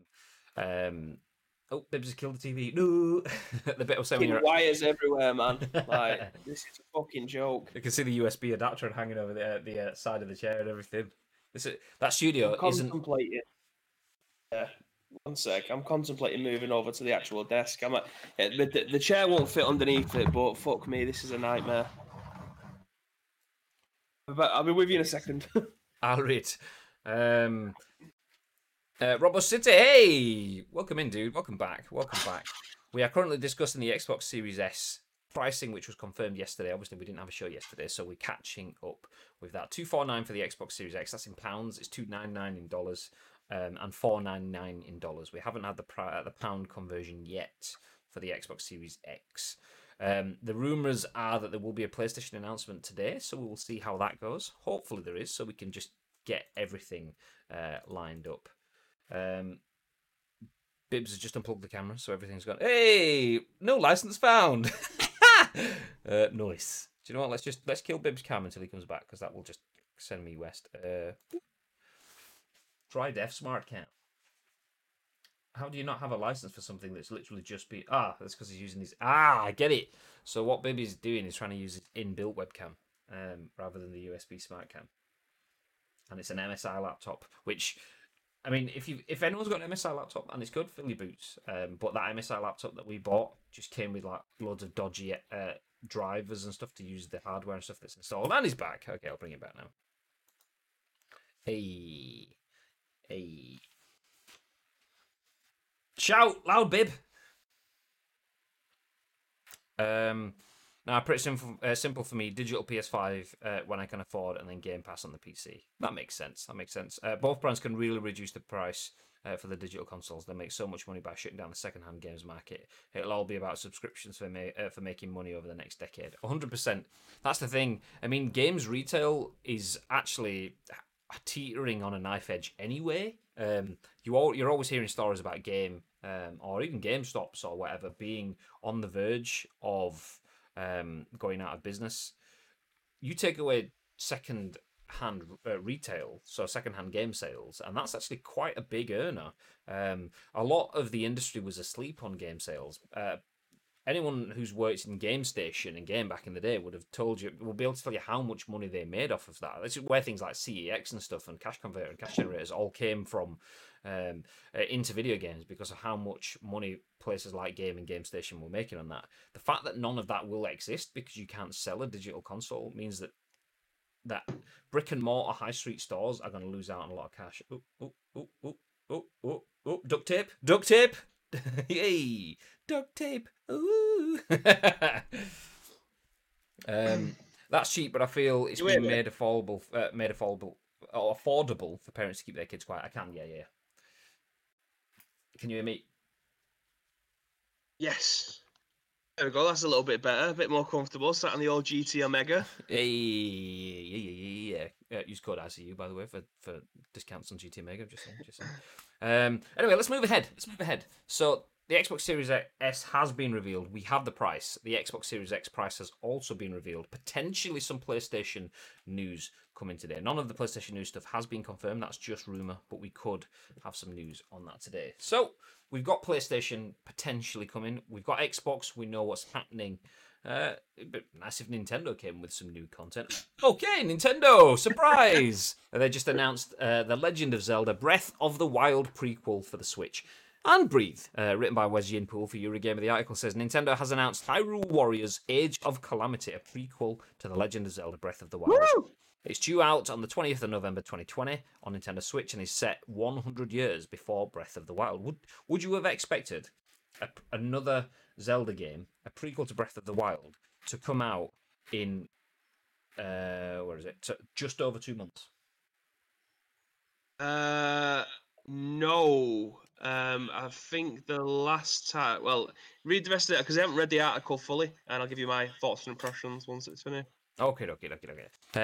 Bib's has killed the TV. No! The bit I was saying when you were... wires everywhere, man. Like, this is a fucking joke. You can see the USB adapter hanging over the side of the chair and everything. That studio isn't... Yeah. One sec. I'm contemplating moving over to the actual desk. The chair won't fit underneath it, but fuck me, this is a nightmare. But I'll be with you in a second. All right. Robo City, hey! Welcome in, dude. Welcome back. We are currently discussing the Xbox Series S pricing, which was confirmed yesterday. Obviously, we didn't have a show yesterday, so we're catching up with that. $249 for the Xbox Series X. That's in pounds. It's $299 in dollars and $499 in dollars. We haven't had the pound conversion yet for the Xbox Series X. The rumours are that there will be a PlayStation announcement today, so we'll see how that goes. Hopefully there is, so we can just get everything lined up. Bibs has just unplugged the camera, so everything's gone. Hey, no license found. Nice. Do you know what? Let's kill Bibs' cam until he comes back, because that will just send me west. Dry deaf smart cam. How do you not have a license for something that's literally just be... Ah, that's because he's using his... Ah, I get it. So what Bibby's doing is trying to use his inbuilt webcam rather than the USB smart cam. And it's an MSI laptop, which... I mean, if anyone's got an MSI laptop, and it's good, fill your boots. But that MSI laptop that we bought just came with like loads of dodgy drivers and stuff to use the hardware and stuff that's installed. And he's back. Okay, I'll bring him back now. Hey. Shout loud, Bib. Now, pretty simple for me. Digital PS5 when I can afford, and then Game Pass on the PC. That makes sense. Both brands can really reduce the price for the digital consoles. They make so much money by shutting down the second-hand games market. It'll all be about subscriptions for making money over the next decade. 100%. That's the thing. I mean, games retail is actually teetering on a knife edge anyway. You're always hearing stories about game or even GameStops or whatever being on the verge of going out of business. You take away second-hand retail, so second-hand game sales, and that's actually quite a big earner. A lot of the industry was asleep on game sales. Anyone who's worked in GameStation and Game back in the day would have told you, will be able to tell you how much money they made off of that. This is where things like CEX and stuff and cash converter and cash generators all came from into video games because of how much money places like Game and GameStation were making on that. The fact that none of that will exist because you can't sell a digital console means that brick and mortar high street stores are going to lose out on a lot of cash. Duct tape. Yay! Duct tape. Ooh. That's cheap, but I feel it's been made affordable for parents to keep their kids quiet. Yeah. Can you hear me? Yes. There we go. That's a little bit better, a bit more comfortable. Sat on the old GT Omega. Yeah. Use code ICU, by the way, for discounts on GT Omega. Just saying. Anyway, let's move ahead. So the Xbox Series S has been revealed. We have the price. The Xbox Series X price has also been revealed. Potentially some PlayStation news coming today. None of the PlayStation news stuff has been confirmed. That's just rumor, but we could have some news on that today. So we've got PlayStation potentially coming. We've got Xbox. We know what's happening. It'd be nice if Nintendo came with some new content. Okay, Nintendo! Surprise! They just announced The Legend of Zelda: Breath of the Wild prequel for the Switch. And Breathe, written by Wes Yinpool for Eurogamer. The article says, Nintendo has announced Hyrule Warriors: Age of Calamity, a prequel to The Legend of Zelda: Breath of the Wild. Woo! It's due out on the 20th of November 2020 on Nintendo Switch and is set 100 years before Breath of the Wild. Would you have expected another Zelda game, a prequel to Breath of the Wild, to come out in, just over 2 months? No. I think the last time... Well, read the rest of it, because I haven't read the article fully, and I'll give you my thoughts and impressions once it's finished. Okay.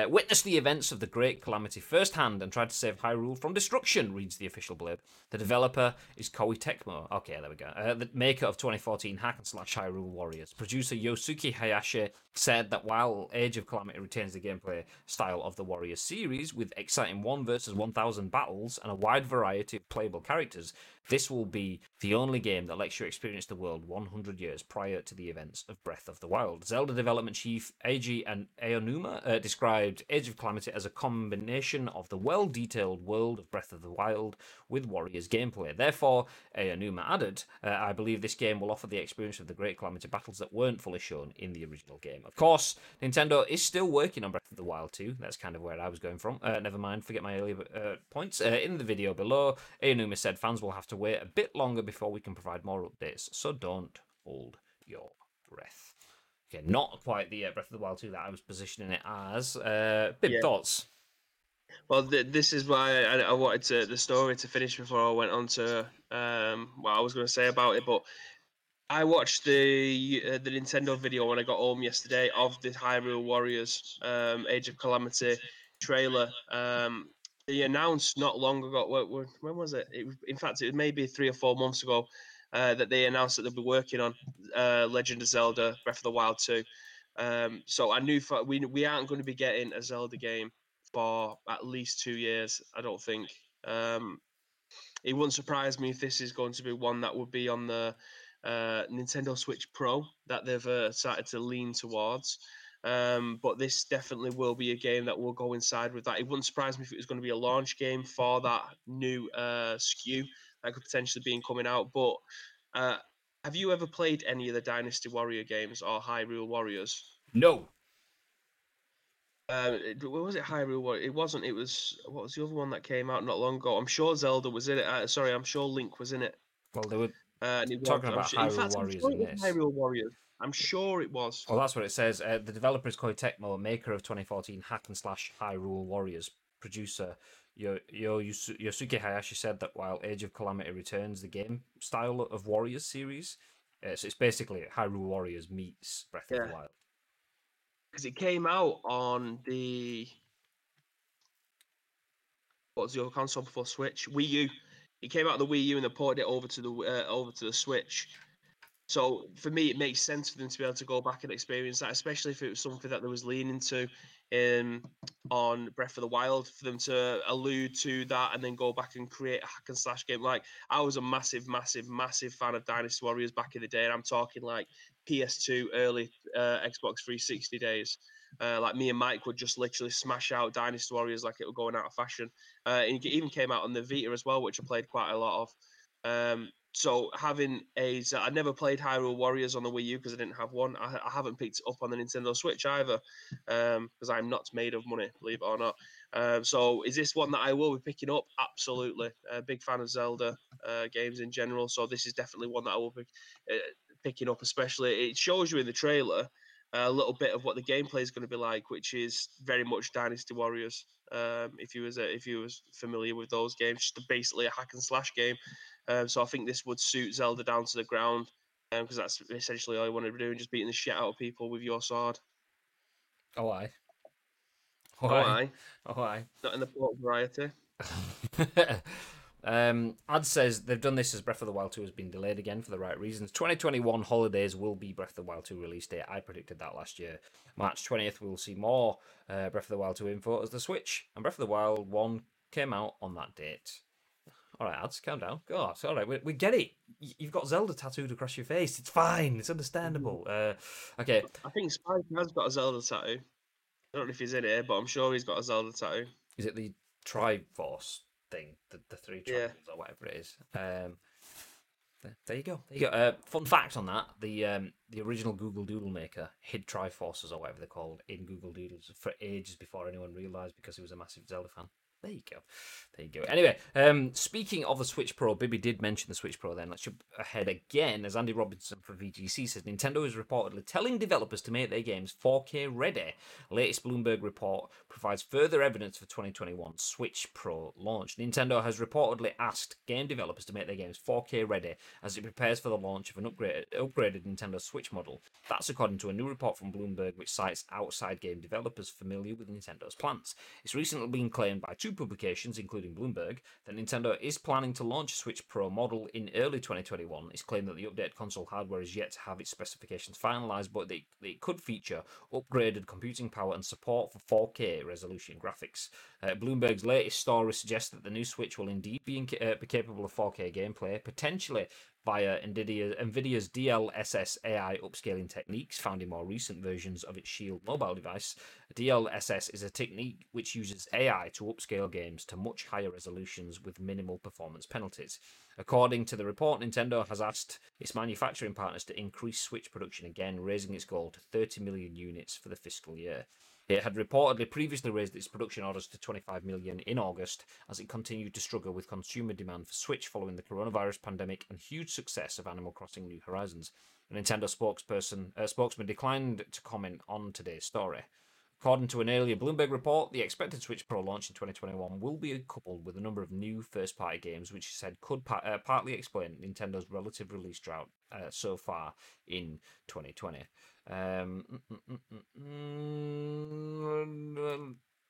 Witness the events of the Great Calamity firsthand and try to save Hyrule from destruction, reads the official blurb. The developer is Koei Tecmo. Okay, there we go. The maker of 2014 hack and slash Hyrule Warriors. Producer Yosuke Hayashi said that while Age of Calamity retains the gameplay style of the Warriors series with exciting 1 vs. 1,000 battles and a wide variety of playable characters, this will be the only game that lets you experience the world 100 years prior to the events of Breath of the Wild. Zelda development chief Eiji and Aonuma described Age of Calamity as a combination of the well-detailed world of Breath of the Wild with Warriors gameplay. Therefore, Aonuma added, I believe this game will offer the experience of the Great Calamity battles that weren't fully shown in the original game. Of course, Nintendo is still working on Breath of the Wild 2. That's kind of where I was going from. Never mind, forget my earlier points. In the video below, Aonuma said fans will have to wait a bit longer before we can provide more updates, so don't hold your breath. Okay, not quite the Breath of the Wild 2 that I was positioning it as. Big thoughts. Well, this is why I wanted the story to finish before I went on to what I was going to say about it. But I watched the Nintendo video when I got home yesterday of the Hyrule Warriors Age of Calamity trailer. They announced not long ago. When was it? In fact, it was maybe 3 or 4 months ago. That they announced that they'll be working on Legend of Zelda: Breath of the Wild 2. So I knew we aren't going to be getting a Zelda game for at least 2 years, I don't think. It wouldn't surprise me if this is going to be one that would be on the Nintendo Switch Pro that they've started to lean towards. But this definitely will be a game that will go inside with that. It wouldn't surprise me if it was going to be a launch game for that new SKU. That could potentially be coming out, but have you ever played any of the Dynasty Warrior games or Hyrule Warriors? No. What was it? Hyrule Warriors? It wasn't. It was what was the other one that came out not long ago? I'm sure Zelda was in it. I'm sure Link was in it. Well, Talking about Hyrule Warriors. I'm sure it was. Well, that's what it says. The developer is Koei Tecmo, maker of 2014 hack and slash Hyrule Warriors. Producer Yosuke Hayashi said that while Age of Calamity returns the game style of Warriors series, so it's basically Hyrule Warriors meets Breath of the Wild. Because it came out on the... What was the other console before Switch? Wii U. It came out of the Wii U and they ported it over to the Switch. So for me, it makes sense for them to be able to go back and experience that, especially if it was something that they was leaning to on Breath of the Wild, for them to allude to that and then go back and create a hack and slash game. Like, I was a massive, massive, massive fan of Dynasty Warriors back in the day, and I'm talking like PS2, early Xbox 360 days. Like me and Mike would just literally smash out Dynasty Warriors like it were going out of fashion. And it even came out on the Vita as well, which I played quite a lot of. So having a... I never played Hyrule Warriors on the Wii U because I didn't have one. I haven't picked it up on the Nintendo Switch either because I'm not made of money, believe it or not. So is this one that I will be picking up? Absolutely. Big fan of Zelda games in general. So this is definitely one that I will be picking up, especially. It shows you in the trailer a little bit of what the gameplay is going to be like, which is very much Dynasty Warriors. If you was familiar with those games, just basically a hack and slash game. So I think this would suit Zelda down to the ground, because that's essentially all you want to be doing, just beating the shit out of people with your sword. Oh, aye. Oh, aye. Oh, aye. Not in the port variety. Ad says they've done this as Breath of the Wild 2 has been delayed again for the right reasons. 2021 holidays will be Breath of the Wild 2 release date. I predicted that last year. March 20th, we'll see more Breath of the Wild 2 info as the Switch. And Breath of the Wild 1 came out on that date. All right, Ads, calm down. God, all right, we get it. You've got Zelda tattooed across your face. It's fine. It's understandable. Okay. I think Spike has got a Zelda tattoo. I don't know if he's in here, but I'm sure he's got a Zelda tattoo. Is it the Triforce thing, the three triangles or whatever it is? There you go. There you go. Fun fact on that: the original Google Doodle maker hid Triforces or whatever they're called in Google Doodles for ages before anyone realised, because he was a massive Zelda fan. There you go. There you go. Anyway, speaking of the Switch Pro, Bibby did mention the Switch Pro then. Let's jump ahead again, as Andy Robinson from VGC says, Nintendo is reportedly telling developers to make their games 4K ready. Latest Bloomberg report provides further evidence for 2021 Switch Pro launch. Nintendo has reportedly asked game developers to make their games 4K ready as it prepares for the launch of an upgraded Nintendo Switch model. That's according to a new report from Bloomberg, which cites outside game developers familiar with Nintendo's plans. It's recently been claimed by two publications, including Bloomberg, that Nintendo is planning to launch a Switch Pro model in early 2021. It's claimed that the updated console hardware is yet to have its specifications finalised, but that it could feature upgraded computing power and support for 4K resolution graphics. Bloomberg's latest story suggests that the new Switch will indeed be capable of 4K gameplay, potentially via NVIDIA's DLSS AI upscaling techniques found in more recent versions of its Shield mobile device. DLSS is a technique which uses AI to upscale games to much higher resolutions with minimal performance penalties. According to the report, Nintendo has asked its manufacturing partners to increase Switch production again, raising its goal to 30 million units for the fiscal year. It had reportedly previously raised its production orders to 25 million in August as it continued to struggle with consumer demand for Switch following the coronavirus pandemic and huge success of Animal Crossing New Horizons. A Nintendo spokesman declined to comment on today's story. According to an earlier Bloomberg report, the expected Switch Pro launch in 2021 will be coupled with a number of new first-party games, which he said could partly explain Nintendo's relative release drought so far in 2020.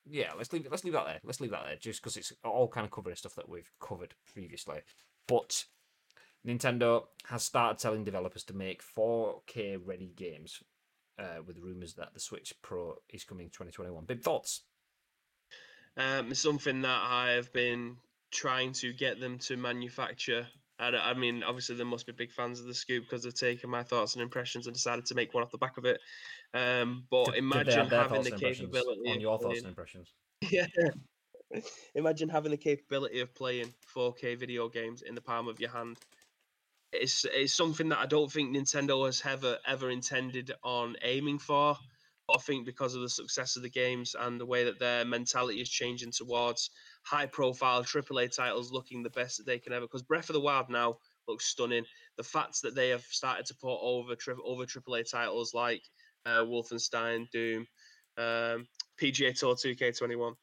Yeah, let's leave that there. Let's leave that there, just because it's all kind of covering stuff that we've covered previously. But Nintendo has started telling developers to make 4K ready games, with rumours that the Switch Pro is coming in 2021. Big thoughts? It's something that I have been trying to get them to manufacture. I mean, obviously, they must be big fans of The Scoop because they've taken my thoughts and impressions and decided to make one off the back of it. But imagine having the capability... On your thoughts and impressions. Yeah. Imagine having the capability of playing 4K video games in the palm of your hand. It's something that I don't think Nintendo has ever intended on aiming for. But I think because of the success of the games and the way that their mentality is changing towards high-profile AAA titles looking the best that they can ever. Because Breath of the Wild now looks stunning. The fact that they have started to port over AAA titles like Wolfenstein, Doom, PGA Tour 2K21.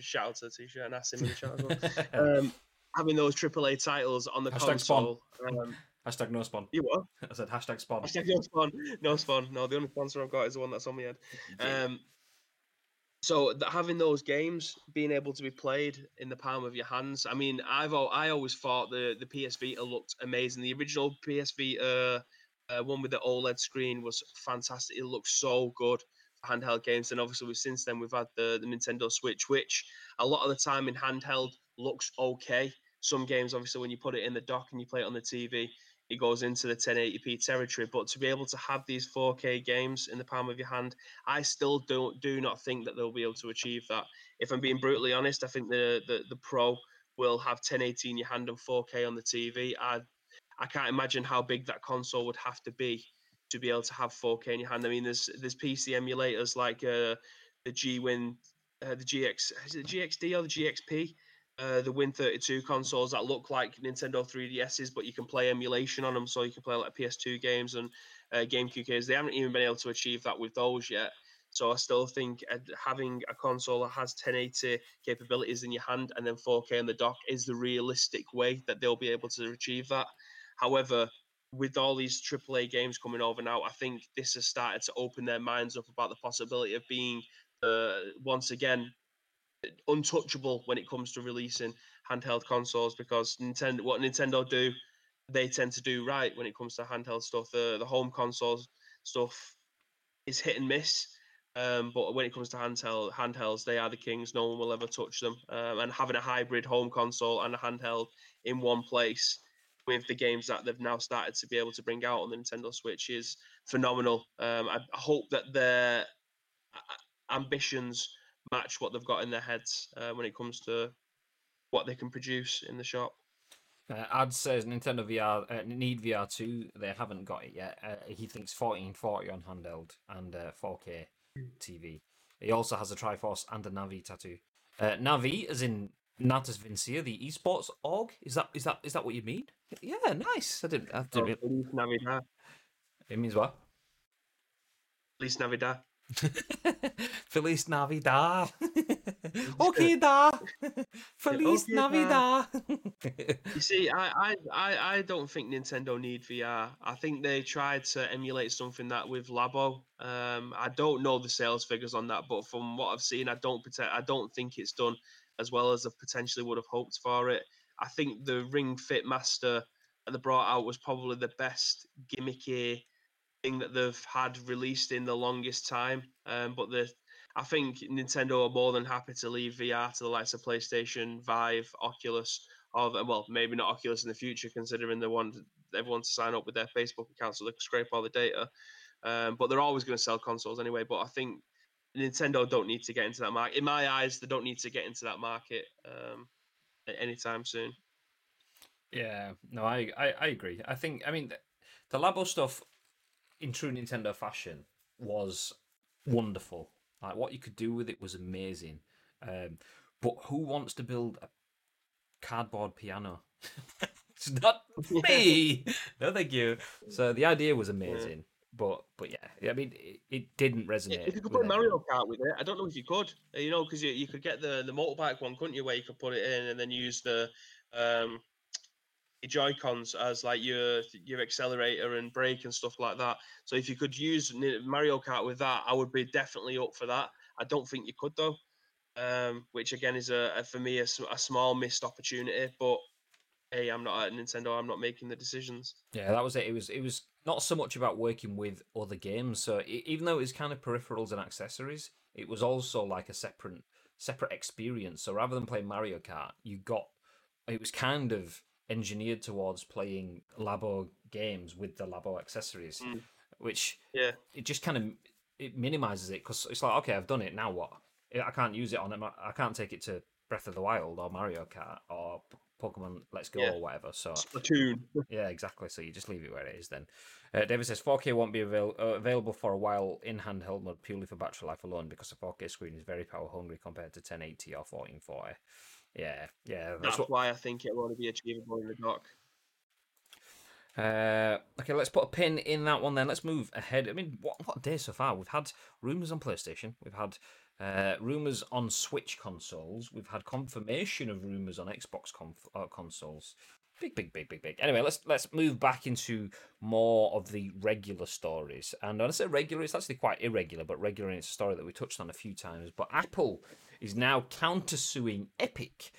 Shout out to the t-shirt and ask him in the chat as well. Having those AAA titles on the console. Hashtag no spawn. You what? I said hashtag spawn. Hashtag no spawn. No spawn. No, the only sponsor I've got is the one that's on my head. So that having those games being able to be played in the palm of your hands. I mean, I always thought the PS Vita looked amazing. The original PS Vita one with the OLED screen was fantastic. It looked so good for handheld games. And obviously, since then, we've had the Nintendo Switch, which a lot of the time in handheld looks okay. Some games, obviously, when you put it in the dock and you play it on the TV, it goes into the 1080p territory. But to be able to have these 4K games in the palm of your hand, I still do not think that they'll be able to achieve that. If I'm being brutally honest, I think the Pro will have 1080 in your hand and 4K on the TV. I can't imagine how big that console would have to be able to have 4K in your hand. I mean, there's PC emulators like the Gwin, the GX, is it the GXD or the GXP? The Win32 consoles that look like Nintendo 3DSs, but you can play emulation on them, so you can play like PS2 games and GameCube games. They haven't even been able to achieve that with those yet. So I still think having a console that has 1080 capabilities in your hand and then 4K on the dock is the realistic way that they'll be able to achieve that. However, with all these AAA games coming over now, I think this has started to open their minds up about the possibility of being, once again, untouchable when it comes to releasing handheld consoles, because what Nintendo do, they tend to do right when it comes to handheld stuff. The home consoles stuff is hit and miss, but when it comes to handhelds, they are the kings. No one will ever touch them. And having a hybrid home console and a handheld in one place with the games that they've now started to be able to bring out on the Nintendo Switch is phenomenal. I hope that their ambitions match what they've got in their heads when it comes to what they can produce in the shop. Ad says Nintendo VR need VR2. They haven't got it yet. He thinks 1440 on handheld and 4K TV. He also has a Triforce and a Navi tattoo. Navi, as in Natas Vincia, the esports org. Is that what you mean? Yeah, nice. I didn't Navidad. It means what? Feliz Navidad. Feliz Navidad. Okay, da. Feliz Navidad. You see, I don't think Nintendo need VR. I think they tried to emulate something that with Labo. I don't know the sales figures on that, but from what I've seen, I don't think it's done as well as I potentially would have hoped for it. I think the Ring Fit Master that they brought out was probably the best gimmicky thing that they've had released in the longest time, but I think Nintendo are more than happy to leave VR to the likes of PlayStation, Vive, Oculus, or well, maybe not Oculus in the future, considering they want everyone to sign up with their Facebook account so they can scrape all the data. But they're always going to sell consoles anyway. But I think Nintendo don't need to get into that market. In my eyes, they don't need to get into that market anytime soon. Yeah, no, I agree. I think, I mean, the Labo stuff, in true Nintendo fashion, was wonderful. Like, what you could do with it was amazing. But who wants to build a cardboard piano? It's not me. No, thank you. So the idea was amazing, but yeah, I mean, it didn't resonate. If you could put Mario Kart with it, I don't know if you could, you know, because you could get the motorbike one, couldn't you, where you could put it in and then use the Joy-Cons as like your accelerator and brake and stuff like that. So if you could use Mario Kart with that, I would be definitely up for that. I don't think you could though, which again is for me a small missed opportunity. But hey, I'm not at Nintendo. I'm not making the decisions. Yeah, that was it. It was not so much about working with other games. So even though it was kind of peripherals and accessories, it was also like a separate experience. So rather than playing Mario Kart, it was kind of engineered towards playing Labo games with the Labo accessories, which it just kind of minimizes it, because it's like, okay, I've done it, now what? I can't use it on, I can't take it to Breath of the Wild or Mario Kart or Pokemon Let's Go or whatever. So Splatoon. Yeah, exactly. So you just leave it where it is then. David says 4K won't be available for a while in handheld mode purely for battery life alone, because a 4K screen is very power hungry compared to 1080 or 1440. Yeah, that's why I think it will only be achievable in the dock. Okay, let's put a pin in that one then. Let's move ahead. I mean, what a day so far. We've had rumours on PlayStation. We've had rumours on Switch consoles. We've had confirmation of rumours on Xbox consoles. Big. Anyway, let's move back into more of the regular stories. And when I say regular, it's actually quite irregular, but regular in its story that we touched on a few times. But Apple is now countersuing Epic,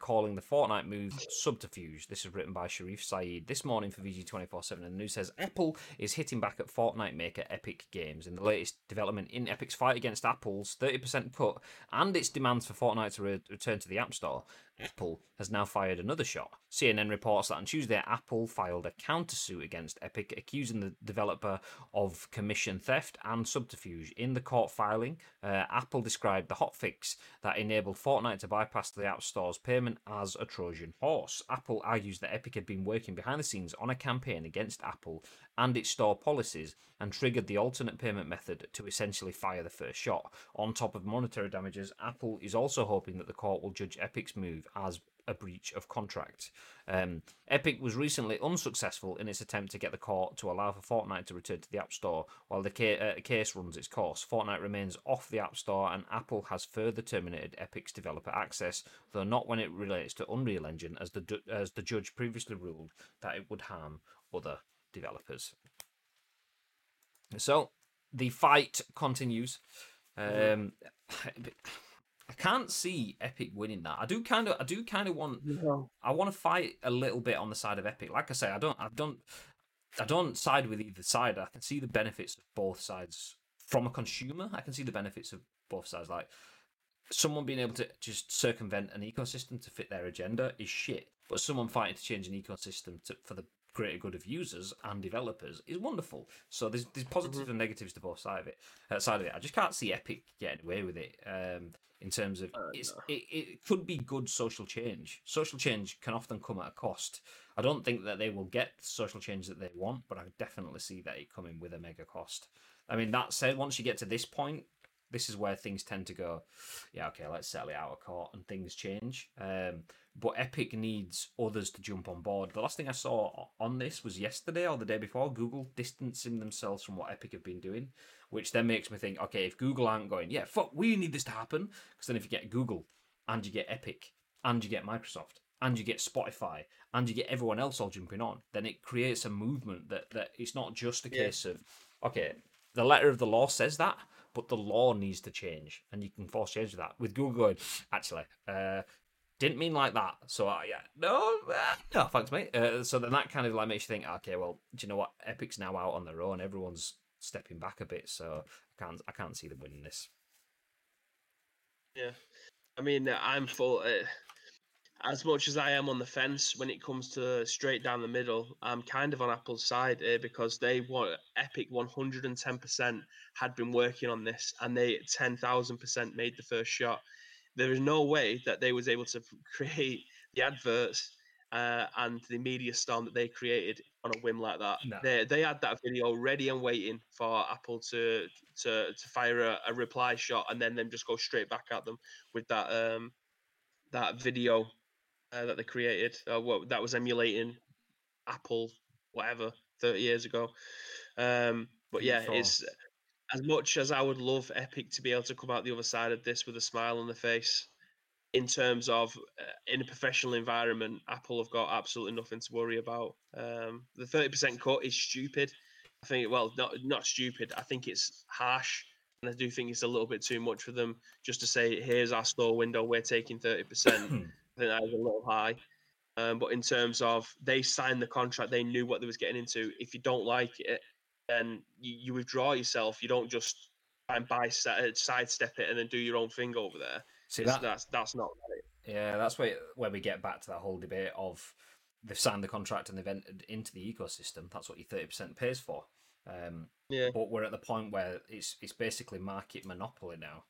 calling the Fortnite move subterfuge. This is written by Sharif Saeed this morning for VG247. And the news says Apple is hitting back at Fortnite maker Epic Games in the latest development in Epic's fight against Apple's 30% cut and its demands for Fortnite to return to the App Store. Apple has now fired another shot. CNN reports that on Tuesday, Apple filed a countersuit against Epic, accusing the developer of commission theft and subterfuge. In the court filing, Apple described the hotfix that enabled Fortnite to bypass the App Store's payment as a Trojan horse. Apple argues that Epic had been working behind the scenes on a campaign against Apple and its store policies and triggered the alternate payment method to essentially fire the first shot. On top of monetary damages, Apple is also hoping that the court will judge Epic's move as a breach of contract. Epic was recently unsuccessful in its attempt to get the court to allow for Fortnite to return to the App Store while the case runs its course. Fortnite remains off the App Store, and Apple has further terminated Epic's developer access, though not when it relates to Unreal Engine, as the judge previously ruled that it would harm other developers. So, the fight continues. I can't see Epic winning that. I do kind of want. No. I want to fight a little bit on the side of Epic. Like I say, I don't side with either side. I can see the benefits of both sides from a consumer. I can see the benefits of both sides. Like someone being able to just circumvent an ecosystem to fit their agenda is shit, but someone fighting to change an ecosystem for the greater good of users and developers is wonderful. So there's positives and negatives to both sides of it. I just can't see Epic getting away with it. In terms of it could be good social change. Social change can often come at a cost. I don't think that they will get the social change that they want, but I definitely see that it coming with a mega cost. I mean, that said, once you get to this point, this is where things tend to go, yeah, okay, let's settle it out of court and things change. But Epic needs others to jump on board. The last thing I saw on this was yesterday or the day before, Google distancing themselves from what Epic have been doing, which then makes me think, okay, if Google aren't going, yeah, fuck, we need this to happen, because then if you get Google and you get Epic and you get Microsoft and you get Spotify and you get everyone else all jumping on, then it creates a movement that it's not just a case of, okay, the letter of the law says that, but the law needs to change, and you can force change with that. With Google going, actually, didn't mean like that. So, no, thanks, mate. So then that kind of like makes you think, okay, well, do you know what? Epic's now out on their own. Everyone's stepping back a bit, so I can't see them winning this. Yeah, I mean, I'm for it. As much as I am on the fence when it comes to straight down the middle, I'm kind of on Apple's side here because they want Epic 110% had been working on this and they 10,000% made the first shot. There is no way that they was able to create the adverts and the media storm that they created on a whim like that. No. They had that video ready and waiting for Apple to fire a reply shot and then them just go straight back at them with that video. That they created, that was emulating Apple, whatever, 30 years ago. But yeah, it's as much as I would love Epic to be able to come out the other side of this with a smile on the face, in terms of in a professional environment, Apple have got absolutely nothing to worry about. The 30% cut is stupid. I think, well, not stupid. I think it's harsh. And I do think it's a little bit too much for them just to say, here's our store window, we're taking 30%. I think that was a little high. But in terms of they signed the contract, they knew what they was getting into. If you don't like it, then you withdraw yourself. You don't just try and sidestep it and then do your own thing over there. See, that's not right. Yeah, that's where we get back to that whole debate of they've signed the contract and they've entered into the ecosystem. That's what your 30% pays for. But we're at the point where it's basically market monopoly now.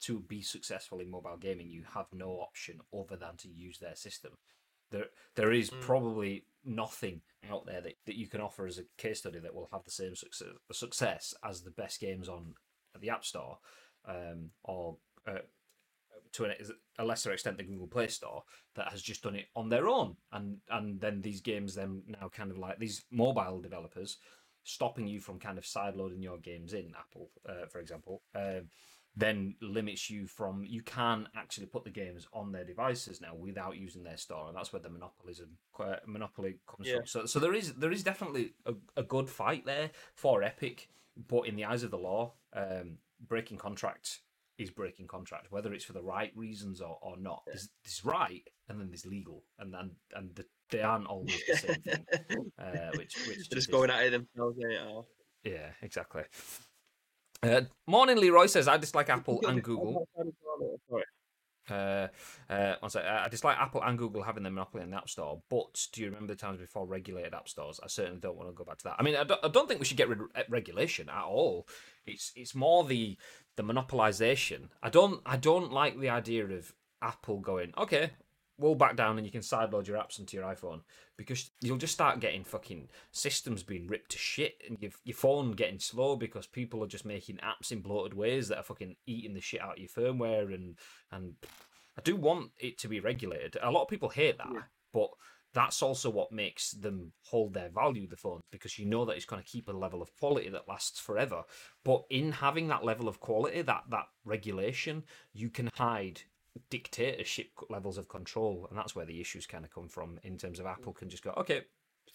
To be successful in mobile gaming, you have no option other than to use their system. There is probably nothing out there that you can offer as a case study that will have the same success as the best games on the App Store, or to a lesser extent the Google Play Store, that has just done it on their own. And then these games then now kind of like these mobile developers stopping you from kind of sideloading your games in Apple, for example, then limits you from, you can actually put the games on their devices now without using their store, and that's where the monopoly comes from. So there is definitely a good fight there for Epic, but in the eyes of the law, breaking contract is breaking contract, whether it's for the right reasons or not. Yeah. There's right, and then there's legal, and they aren't always the same thing. Which they're just going at it themselves. Yeah, exactly. Morning, Leroy says, I dislike Apple and Google. I dislike Apple and Google having their monopoly in the App Store, but do you remember the times before regulated App Stores? I certainly don't want to go back to that. I mean, I don't think we should get rid of regulation at all. It's more the monopolization. I don't like the idea of Apple going, okay, we'll back down and you can sideload your apps into your iPhone, because you'll just start getting fucking systems being ripped to shit and your phone getting slow because people are just making apps in bloated ways that are fucking eating the shit out of your firmware. And I do want it to be regulated. A lot of people hate that, but that's also what makes them hold their value, the phones, because you know that it's going to keep a level of quality that lasts forever. But in having that level of quality, that regulation, you can hide dictatorship levels of control, and that's where the issues kind of come from, in terms of Apple can just go, okay,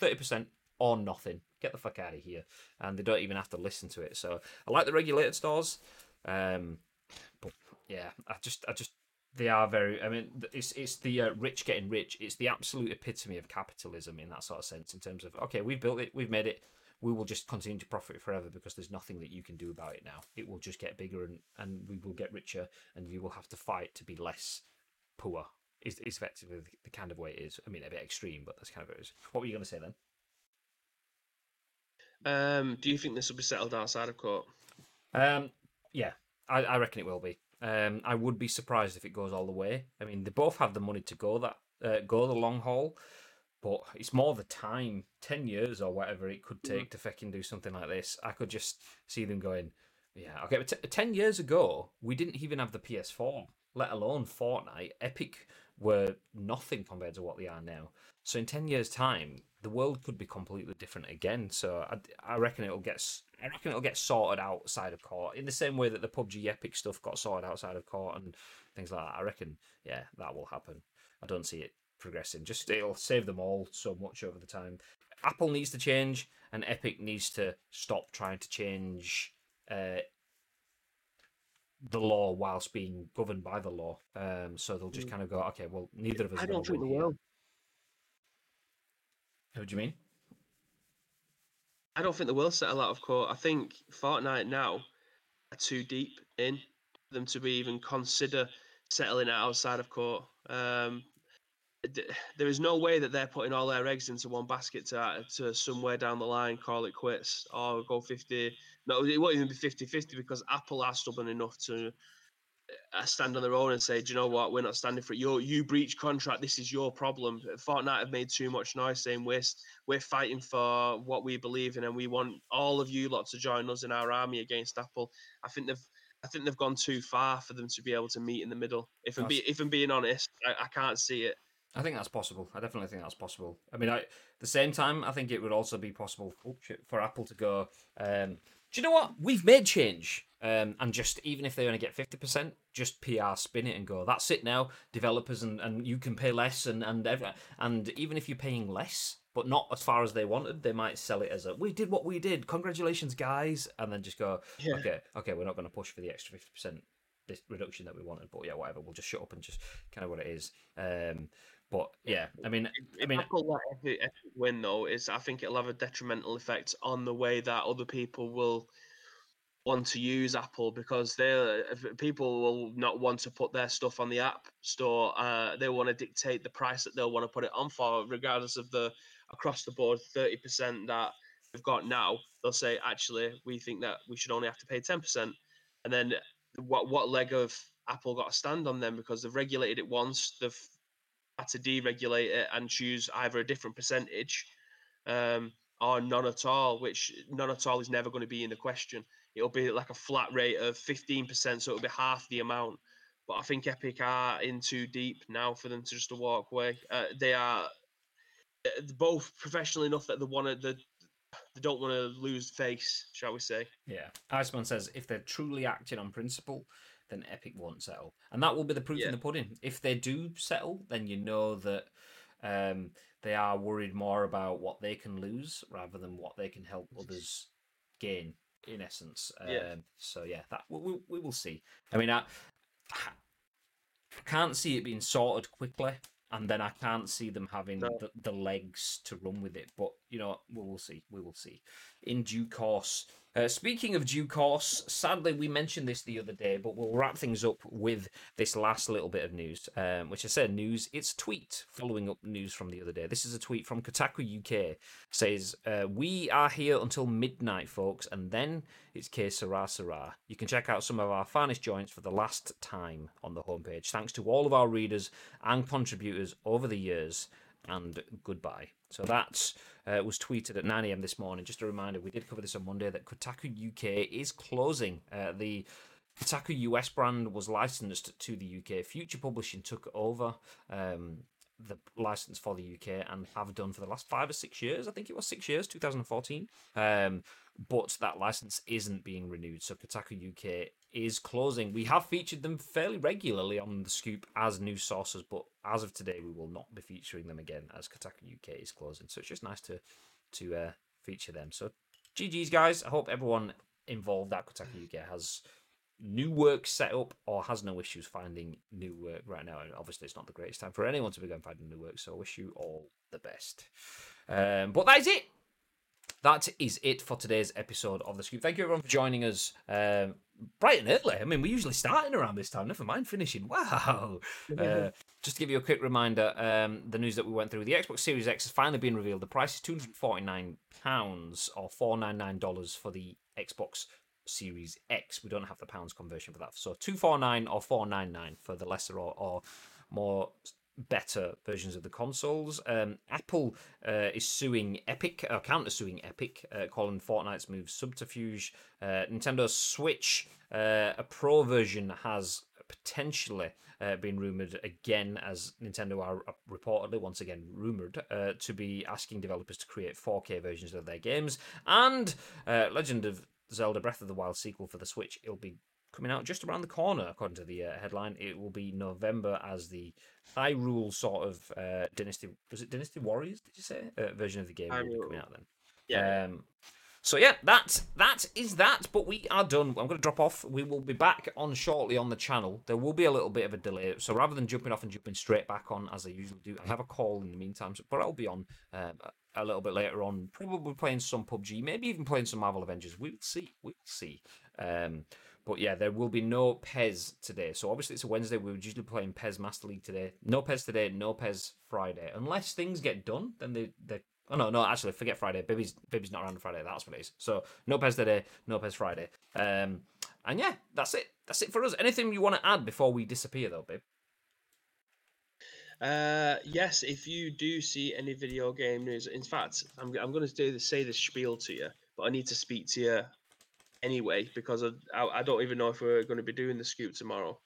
30% or nothing, get the fuck out of here, and they don't even have to listen to it. So I like the regulated stores, but yeah, I just they are very, I mean, it's the rich getting rich. It's the absolute epitome of capitalism in that sort of sense, in terms of, okay, we've built it, we've made it, we will just continue to profit forever because there's nothing that you can do about it now. It will just get bigger and we will get richer, and you will have to fight to be less poor, is effectively the kind of way it is. I mean, a bit extreme, but that's kind of it is. What were you going to say then? Do you think this will be settled outside of court? Yeah, I reckon it will be. I would be surprised if it goes all the way. I mean, they both have the money to go the long haul. But it's more the time, 10 years or whatever it could take to fucking do something like this. I could just see them going, yeah, okay, but 10 years ago, we didn't even have the PS4, let alone Fortnite. Epic were nothing compared to what they are now. So in 10 years' time, the world could be completely different again. So I reckon it'll get sorted outside of court, in the same way that the PUBG Epic stuff got sorted outside of court and things like that. I reckon, yeah, that will happen. I don't see it progressing. Just, it'll save them all so much over the time. Apple needs to change, and Epic needs to stop trying to change the law whilst being governed by the law. So they'll just kind of go, okay, well, neither of us. I don't think they will. What do you mean? I don't think they will settle out of court. I think Fortnite now are too deep in them to be even consider settling it outside of court. There is no way that they're putting all their eggs into one basket to somewhere down the line call it quits or go 50. No, it won't even be 50-50, because Apple are stubborn enough to stand on their own and say, do you know what, we're not standing for it. You breach contract. This is your problem. Fortnite have made too much noise saying we're fighting for what we believe in, and we want all of you lot to join us in our army against Apple. I think they've gone too far for them to be able to meet in the middle. If I'm being honest, I can't see it. I think that's possible. I definitely think that's possible. I mean, at the same time, I think it would also be possible for Apple to go, do you know what? We've made change. And just, even if they only get 50%, just PR spin it and go, that's it now, developers, and you can pay less. And even if you're paying less, but not as far as they wanted, they might sell it as a, we did what we did, congratulations, guys. And then just go, okay, we're not going to push for the extra 50% reduction that we wanted. But yeah, whatever, we'll just shut up and just kind of what it is. But yeah, I mean, if win though, I think it'll have a detrimental effect on the way that other people will want to use Apple, because people will not want to put their stuff on the App Store. They want to dictate the price that they'll want to put it on for, regardless of the across the board 30% that they've got now. They'll say, actually, we think that we should only have to pay 10%, and then what leg of Apple got to stand on then, because they've regulated it once, they've had to deregulate it and choose either a different percentage or none at all, which none at all is never going to be in the question. It'll be like a flat rate of 15%, so it'll be half the amount. But I think Epic are in too deep now for them to just walk away. They are both professional enough that they don't want to lose face, shall we say. Yeah. Iceman says, if they're truly acting on principle, then Epic won't settle. And that will be the proof in the pudding. If they do settle, then you know that they are worried more about what they can lose rather than what they can help others gain, in essence. So, yeah, that we will see. I mean, I can't see it being sorted quickly, and then I can't see them having the legs to run with it. But, you know, we'll see. We will see. In due course. Speaking of due course, sadly, we mentioned this the other day, but we'll wrap things up with this last little bit of news, which I said news, it's a tweet following up news from the other day. This is a tweet from Kotaku UK. It says, we are here until midnight, folks, and then it's que sera, sera. You can check out some of our finest joints for the last time on the homepage. Thanks to all of our readers and contributors over the years, and goodbye. So that was tweeted at 9 a.m. this morning. Just a reminder, we did cover this on Monday, that Kotaku UK is closing. The Kotaku US brand was licensed to the UK. Future Publishing took over the license for the UK and have done for the last 5 or 6 years. I think it was 6 years, 2014. But that license isn't being renewed. So Kotaku UK is closing. We have featured them fairly regularly on The Scoop as news sources, but as of today, we will not be featuring them again as Kotaku UK is closing. So it's just nice to feature them. So GG's, guys. I hope everyone involved at Kotaku UK has new work set up or has no issues finding new work right now. And obviously, it's not the greatest time for anyone to be going finding new work, so I wish you all the best. But that is it. That is it for today's episode of The Scoop. Thank you, everyone, for joining us bright and early. I mean, we're usually starting around this time. Never mind finishing. Wow. Just to give you a quick reminder, the news that we went through, the Xbox Series X has finally been revealed. The price is £249 or $499 for the Xbox Series X. We don't have the pounds conversion for that. So $249 or $499 for the lesser or more better versions of the consoles. Apple is suing Epic, or counter-suing Epic, calling Fortnite's move subterfuge. Nintendo Switch, a Pro version, has potentially been rumoured again, as Nintendo are reportedly, once again, rumoured to be asking developers to create 4K versions of their games. And Legend of Zelda: Breath of the Wild sequel for the Switch, it'll be coming out just around the corner, according to the headline. It will be November as the Hyrule sort of Dynasty... Was it Dynasty Warriors, did you say? Version of the game will be coming out then. Yeah. So, yeah, that is that, but we are done. I'm going to drop off. We will be back on shortly on the channel. There will be a little bit of a delay, so rather than jumping off and jumping straight back on, as I usually do, I have a call in the meantime, but I'll be on a little bit later on, probably playing some PUBG, maybe even playing some Marvel Avengers. We'll see. We'll see. But yeah, there will be no PES today. So obviously it's a Wednesday. We were usually playing PES Master League today. No PES today, no PES Friday. Unless things get done, then they oh, no, actually, forget Friday. Bibby's not around on Friday. That's what it is. So no PES today, no PES Friday. And yeah, that's it. That's it for us. Anything you want to add before we disappear, though, Bib? Yes, if you do see any video game news, in fact, I'm going to say this spiel to you, but I need to speak to you anyway, because I don't even know if we're going to be doing The Scoop tomorrow.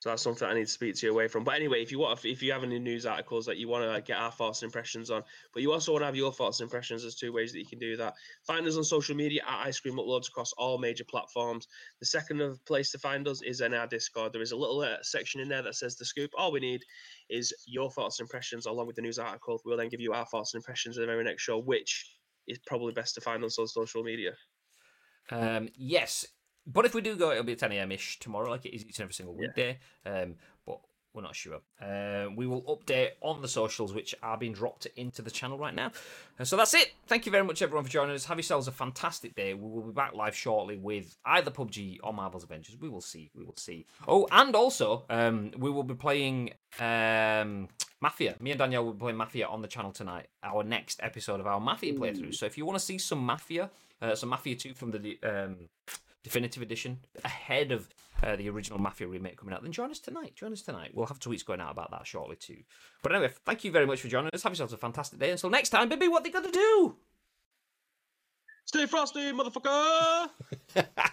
So that's something I need to speak to you away from. But anyway, if you have any news articles that you want to get our thoughts and impressions on, but you also want to have your thoughts and impressions, there's two ways that you can do that. Find us on social media at Ice Cream Uploads across all major platforms. The second place to find us is in our Discord. There is a little section in there that says The Scoop. All we need is your thoughts and impressions along with the news article. We'll then give you our thoughts and impressions in the very next show, which is probably best to find us on social media. Yes, but if we do go, it'll be 10 a.m. ish tomorrow, like it is each and every single weekday. But we're not sure. We will update on the socials, which are being dropped into the channel right now. And so that's it. Thank you very much, everyone, for joining us. Have yourselves a fantastic day. We will be back live shortly with either PUBG or Marvel's Avengers. We will see. We will see. Oh, and also, we will be playing Mafia. Me and Danielle will be playing Mafia on the channel tonight. Our next episode of our Mafia playthrough. So if you want to see some Mafia, some Mafia 2 from the Definitive Edition ahead of the original Mafia remake coming out, then join us tonight. We'll have tweets going out about that shortly too. But anyway, thank you very much for joining us. Have yourselves a fantastic day. Until next time, Bibby, what they got to do? Stay frosty, motherfucker!